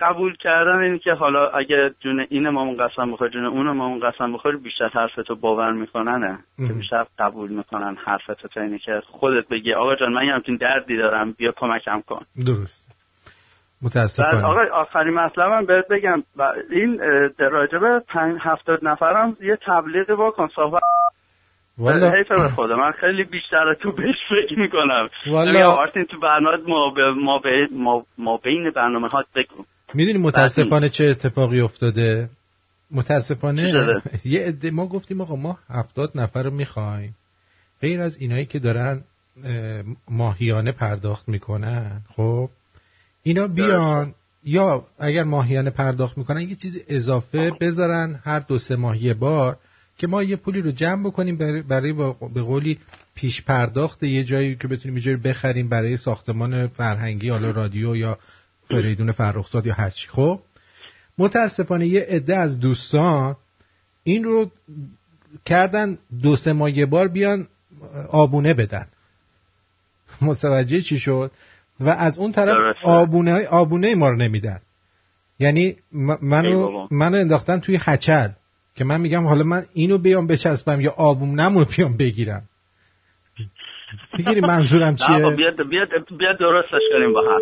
قبول کردن این که حالا اگه جون این ما اون قسم بخوره جون اون ما اون قسم بخوره بیشتر حرفتو باور میکنن که بیشتر قبول میکنن حرفتو تا اینه که خودت بگی آقا جان من یه همچین دردی دارم بیا کمکم کن. درست. متاسفانه. آقا آخرین مطلبم بهت بگم این در راجبه 70 نفرم یه تبلیغی بکن صحبت. والله حیفه به خدا من خیلی بیشتر تو بهش فکر میکنم. والله آرتین تو برنامه ما بین برنامه‌هات بگو. میدونی متاسفانه چه اتفاقی افتاده؟ متاسفانه یه عده ما گفتیم آقا ما 70 نفر رو میخوایم غیر از اینایی که دارن ماهیانه پرداخت میکنن، خب اینا بیان، یا اگر ماهیانه پرداخت میکنن یه چیز اضافه بذارن هر دو سه ماه یه بار که ما یه پولی رو جمع بکنیم برای به قولی پیش پرداخت یه جایی که بتونیم یه جایی بخریم برای ساختمان فرهنگی، حالا رادیو یا فریدون فرخزاد یا هر چی. خب متاسفانه یه عده از دوستان این رو کردن دو سه ماه یه بار بیان آبونه بدن. متوجه چی شد؟ و از اون طرف آبونه ما رو نمیدن. یعنی منو انداختن توی هچل که من میگم حالا من اینو بیام بچسبم یا آبونم رو بیام بگیرم. میگیری منظورم چیه؟ آقا بیا درستش کنیم با هم.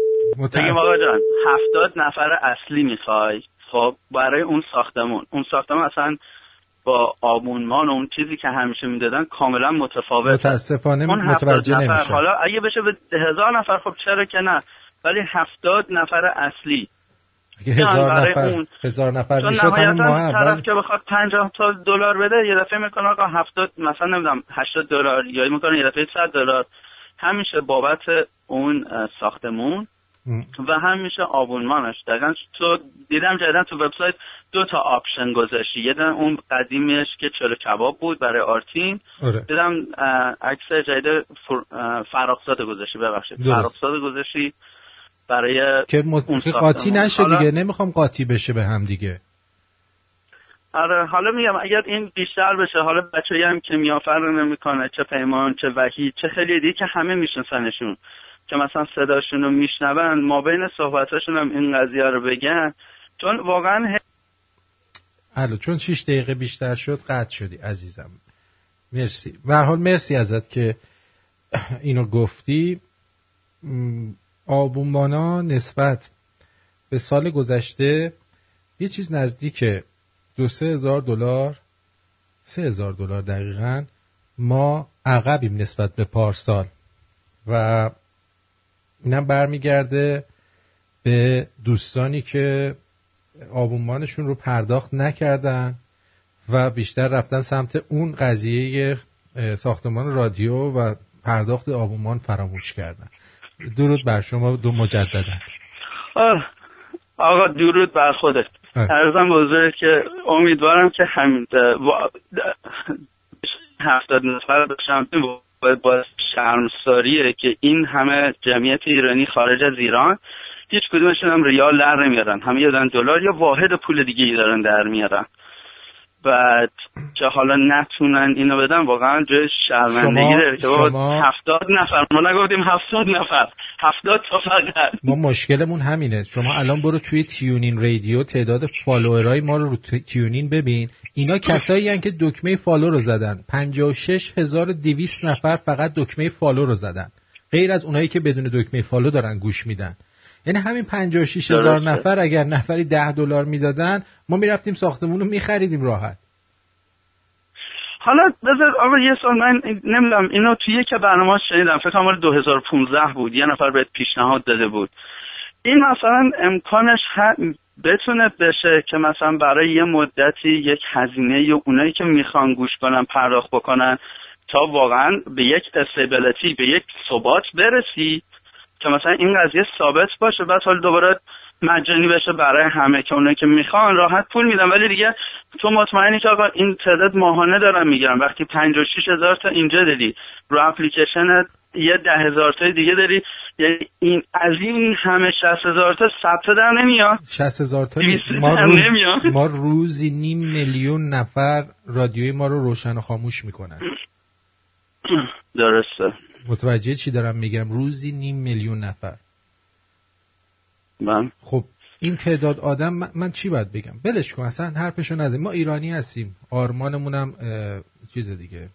بگیم آقا جان 70 نفر اصلی میخوای، خب برای اون ساختمون. اون ساختمون اصلا با آبونمان و اون چیزی که همیشه میدادن کاملا متفاوته. متاسفانه متوجه نمیشه. حالا اگه بشه به 1000 نفر خب چرا که نه، ولی 70 نفر اصلی اگه 1000 نفر میشه تمام ماه طرف که بخواد $50 بده یه دفعه میکنه آقا 70 مثلا نمیدونم $80 یا میکنه یه دفعه $100 همیشه بابت اون ساختمون و همیشه آبونمانش. دقیقاً تو دیدم جدیدن تو وبسایت 2 تا آپشن گذاشتی، یه دونه اون قدیمیش که چلو کباب بود برای آرتین، دیدم عکس جدید فرخزاد گذاشتی، ببخشید فرخزاد گذاشتی برای که قاطی نشه دیگه، نمیخوام قاطی بشه به هم دیگه. آره حالا میگم اگر این بیشتر بشه، حالا بچه‌ای هم که میافرن میکنه، چه پیمان چه وحید چه خیلی دیگه که همه میشناسنشون که مثلا صداشون رو میشنون، ما بین صحبتاشون هم این قضیه رو بگن، چون واقعا چون 6 دقیقه بیشتر شد قطع شدی عزیزم. مرسی. به هر حال مرسی ازت که اینو گفتی. آبونمانا نسبت به سال گذشته یه چیز نزدیک $2-3 هزار $3,000 دقیقاً ما عقبیم نسبت به پارسال و اینم برمیگرده به دوستانی که آبونمانشون رو پرداخت نکردن و بیشتر رفتن سمت اون قضیه ساختمان رادیو و پرداخت آبونمان فراموش کردن. درود بر شما دو مجددا. آقا درود بر خودت. عرضم بزرگه که امیدوارم که همین 70 نفر بشم با شرمساریه که این همه جمعیت ایرانی خارج از ایران هیچ کدومشون هم ریال در نمیارن، همه یادن دلار یا واحد پول دیگه ای دارن در میارن و چه حالا نتونن اینو بدن واقعا جای شرمندگی داره که بابا 70 نفر ما نگفتیم 70 نفر 70 تا فقط. ما مشکلمون همینه. شما الان برو توی تیونین رادیو تعداد فالوورای ما رو تیونین ببین، اینا کسایی هستن که دکمه فالو رو زدن. 56200 نفر فقط دکمه فالو رو زدن، غیر از اونایی که بدون دکمه فالو دارن گوش میدن. یعنی همین 56000 نفر اگر نفری $10 میدادن ما میرفتیم ساختمون رو میخریدیم راحت. حالا بذار آقا یه سال، من نمیدونم اینو توی یک برنامه شنیدم، فکر کنم 2015 بود، یه نفر بهت پیشنهاد داده بود این مثلا امکانش بتونه بشه که مثلا برای یه مدتی یک هزینه یا اونایی که میخوان گوش کنن پرداخت بکنن تا واقعا به یک استیبیلیتی به یک ثبات برسی که مثلا این قضیه ثابت باشه، بعد حالا دوباره مجانی بشه برای همه که اونایی که میخوان راحت پول میدن. ولی دیگه تو مطمئنی که آقا این تعداد ماهانه دارم میگیرم، وقتی 56000 تا اینجا دادی رو اپلیکیشنت یه 10000 تا دیگه داری، یعنی این از این همه 60000 تا ثبت در نمیاد. 60000 تا ما روزی 500,000 نفر رادیوی ما رو روشن و خاموش میکنن. درسته؟ متوجه چی دارم میگم؟ روزی 500,000 نفر. خب این تعداد آدم من چی باید بگم؟ بلش کن اصلا حرفشو نزن. ما ایرانی هستیم، آرمانمونم چیز دیگه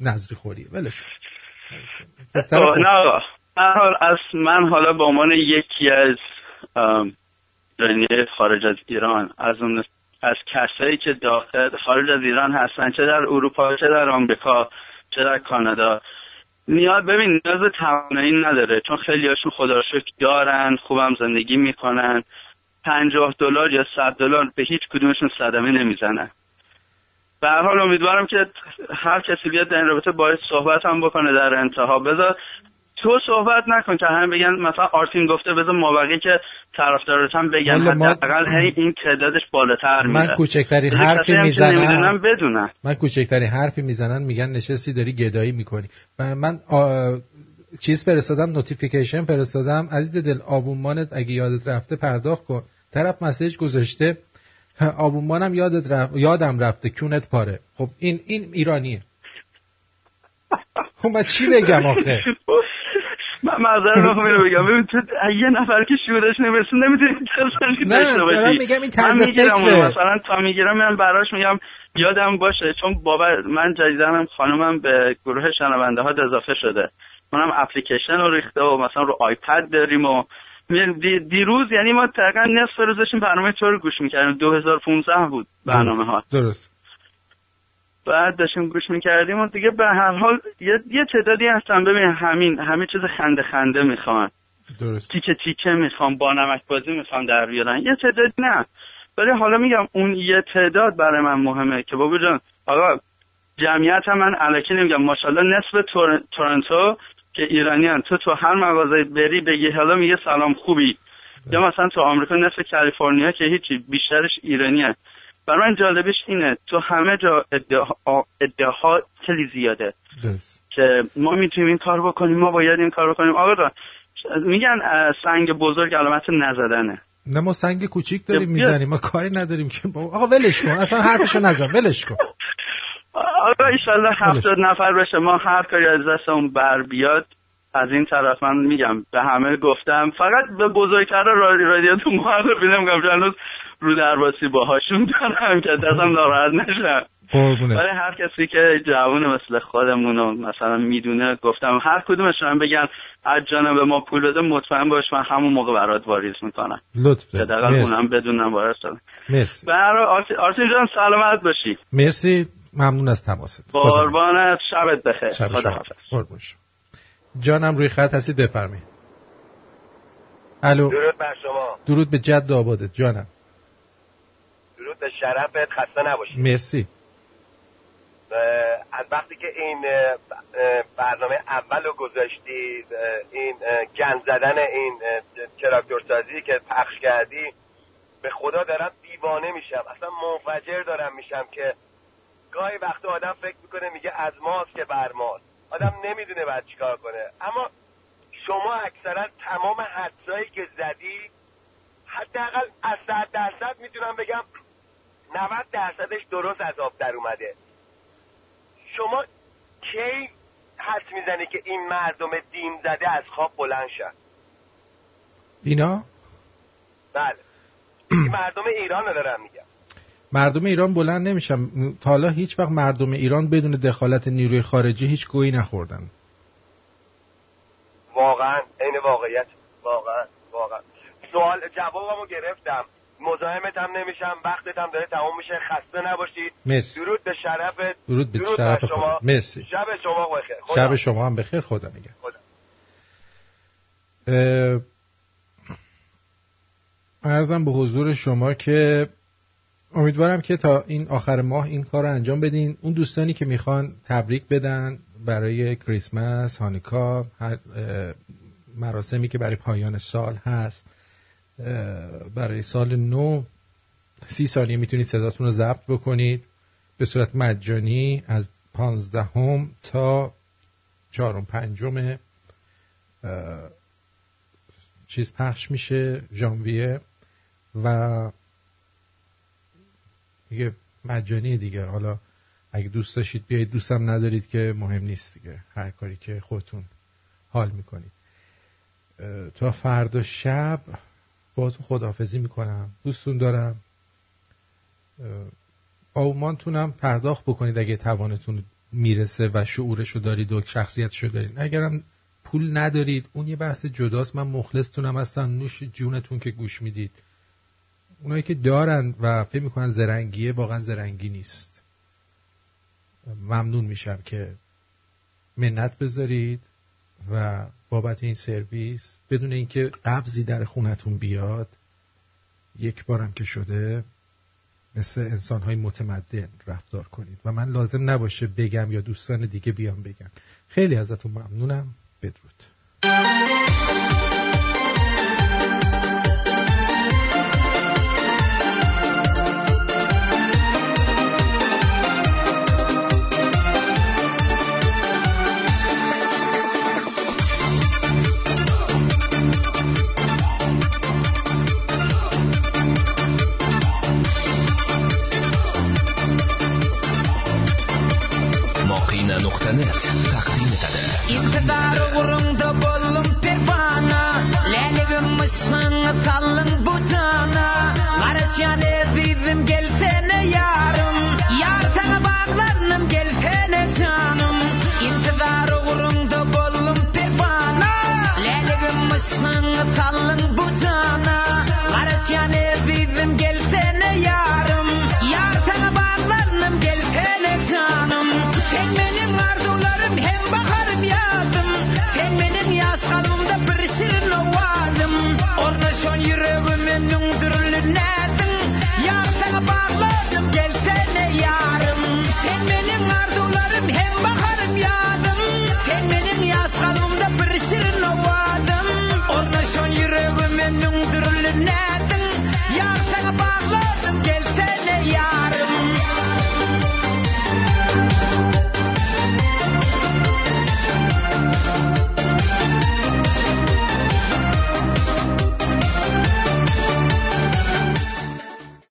نظری خوریه. بلش کن. نه آقا من حالا به عنوان یکی از ایرانی خارج از ایران، از اون از کسایی که داخل خارج از ایران هستن، چه در اروپا چه در آمریکا چه در کانادا، نیاز ببین نیاز به توانایی نداره، چون خیلیاشون خدا رو شکر دارن، خوبم زندگی میکنن، $50 یا $100 به هیچ کدومشون صدمه نمیزنه. به هر حال امیدوارم که هر کسی بیاد در این رابطه باید صحبت هم بکنه. در انتها بذار تو صحبت نکن که همه بگن مثلا آرتین گفته، بذار مابقی که طرفدارات هم بگن حداقل این تعدادش بالاتر میره. من کوچکترین حرفی میزنم بدونن، من کوچکترین حرفی میزنن میگن نشستی داری گدایی میکنی. من چیز فرستادم، نوتیفیکیشن فرستادم، عزیز دل آبونمانت اگه یادت رفته پرداخت کن. طرف مسیج گذاشته آبونمانم یادت رفت، یادم رفته کونت پاره. خب این ایرانیه. خب من چی بگم آخه؟ من معذرت میخوام اینو بگم، ببین تو یه نفر که شعورش نمیرسه نمیتونی تسلی داشته باشی. من میگم این طرز فکره. مثلا تا میگیرم من براش میگم یادم باشه، چون بابا من جدیدنم خانومم به گروه شنونده ها اضافه شده، منم اپلیکیشن رو ریخته و مثلا رو آیپد داریم و دیروز یعنی ما تقریبا نصف روز داشتیم برنامه تو رو گوش میکردیم. 2015 بود برنامه ها، درست، بعد داشتیم گوش میکردیم و دیگه به هر حال یه تعدادی هستن ببین همین چیز خنده میخوان، درست، تیکه میخوان، با نمک بازی میخوان در بیارن. یه تعداد نه، ولی حالا میگم اون یه تعداد برای من مهمه که بابا جان آقا جمعیت من الکی نمیگم ماشاءالله نصف تورنتو که ایرانیان، تو هر مغازه بری بگی حالا میگه سلام خوبی، یا مثلا تو آمریکا نصف کالیفرنیا که هیچی بیشترش ایرانیه. برای من جالبش اینه تو همه جا ادعاها خیلی زیاده که ما میتونیم این کار بکنیم، ما باید این کار بکنیم. آقا میگن سنگ بزرگ علامت نزدنه. نه ما سنگ کوچیک داریم میزنیم، ما کاری نداریم که آقا ولش کن، اصلا حرفشو نزن، ولش کن. آقا ان شاءالله 70 نفر بشه، ما هر کاری از دستمون بر بیاد از این طرف. من میگم به همه گفتم، فقط به بزرگترا رادیاتو معرفی نمیگم، هنوز رو درواسی باهاشون دارم که دستم ناراحت نشه. ولی هر کسی که جوونه مثل خودمونو مثلا میدونه گفتم هر کدومشون بگن از جانب ما پول بده، مطمئن باش من همون موقع برات واریز میکنم. لطفاً حداقل اونم بدونم واریز کنم. مرسی. برای آرتین جان سلامت باشی. مرسی، ممنون از تماست. قربانت، شبت بخیر. خدا حافظ. قربون شما. جانم روی خط هستی، بفرمایید. الو. درود بر شما. درود به جد آبادت جانم. درود به شرفت، خسته نباشید. مرسی. از وقتی که این برنامه اولو گذاشتید، این گند زدن این تراکتور سازی که پخش کردی، به خدا دارم دیوانه میشم، اصلا منفجر دارم میشم که گاهی وقتا آدم فکر میکنه میگه از ماست که بر ماست، آدم نمیدونه باید چیکار کنه. اما شما اکثرا تمام حدسایی که زدی حداقل از 100% میتونم بگم 90%ش درست از آب در اومده. شما کی حد میزنی که این مردم دین زده از خواب بلند شن؟ اینا؟ بله این مردم ایران رو دارم میگم. مردم ایران بلند نمیشم. تا حالا هیچ وقت مردم ایران بدون دخالت نیروی خارجی هیچ گویی نخوردن. واقعا این واقعیت، واقعا سوال جوابمو گرفتم، مزاحمت هم نمیشم، وقتت هم داره تمام میشه، خسته نباشید. درود به شرفت، درود به شرف شما. مرسی. شب شما بخیر. شب شما هم بخیر. خدا نگهدار. عرضم به حضور شما که امیدوارم که تا این آخر ماه این کار رو انجام بدین. اون دوستانی که میخوان تبریک بدن برای کریسمس، هانوکا، هر مراسمی که برای پایان سال هست، برای سال نو، 30 ثانیه میتونید صداتون رو ضبط بکنید به صورت مجانی از 15 تا 4-5 چیز پخش میشه ژانویه و دیگه مجانی دیگه. حالا اگه دوست داشتید بیایید، دوستم ندارید که مهم نیست دیگه، هر کاری که خودتون حال میکنید. تا فردا شب باهاتون خداحافظی میکنم، دوستون دارم. آومانتونم پرداخت بکنید اگه توانتون میرسه و شعورشو دارید و شخصیتشو دارید. اگرم پول ندارید اون یه بحث جداست، من مخلصتونم هستم، نوش جونتون که گوش میدید. اونایی که دارن و فکر میکنن زرنگیه، واقعا زرنگی نیست. ممنون میشم که منت بذارید و بابت این سرویس بدون اینکه قبضی در خونتون بیاد یک بارم که شده مثل انسان‌های متمدن رفتار کنید و من لازم نباشه بگم یا دوستان دیگه بیان بگن. خیلی ازتون ممنونم. بدرود. Sen salın bucağına, Maraş'a ne dedim gelse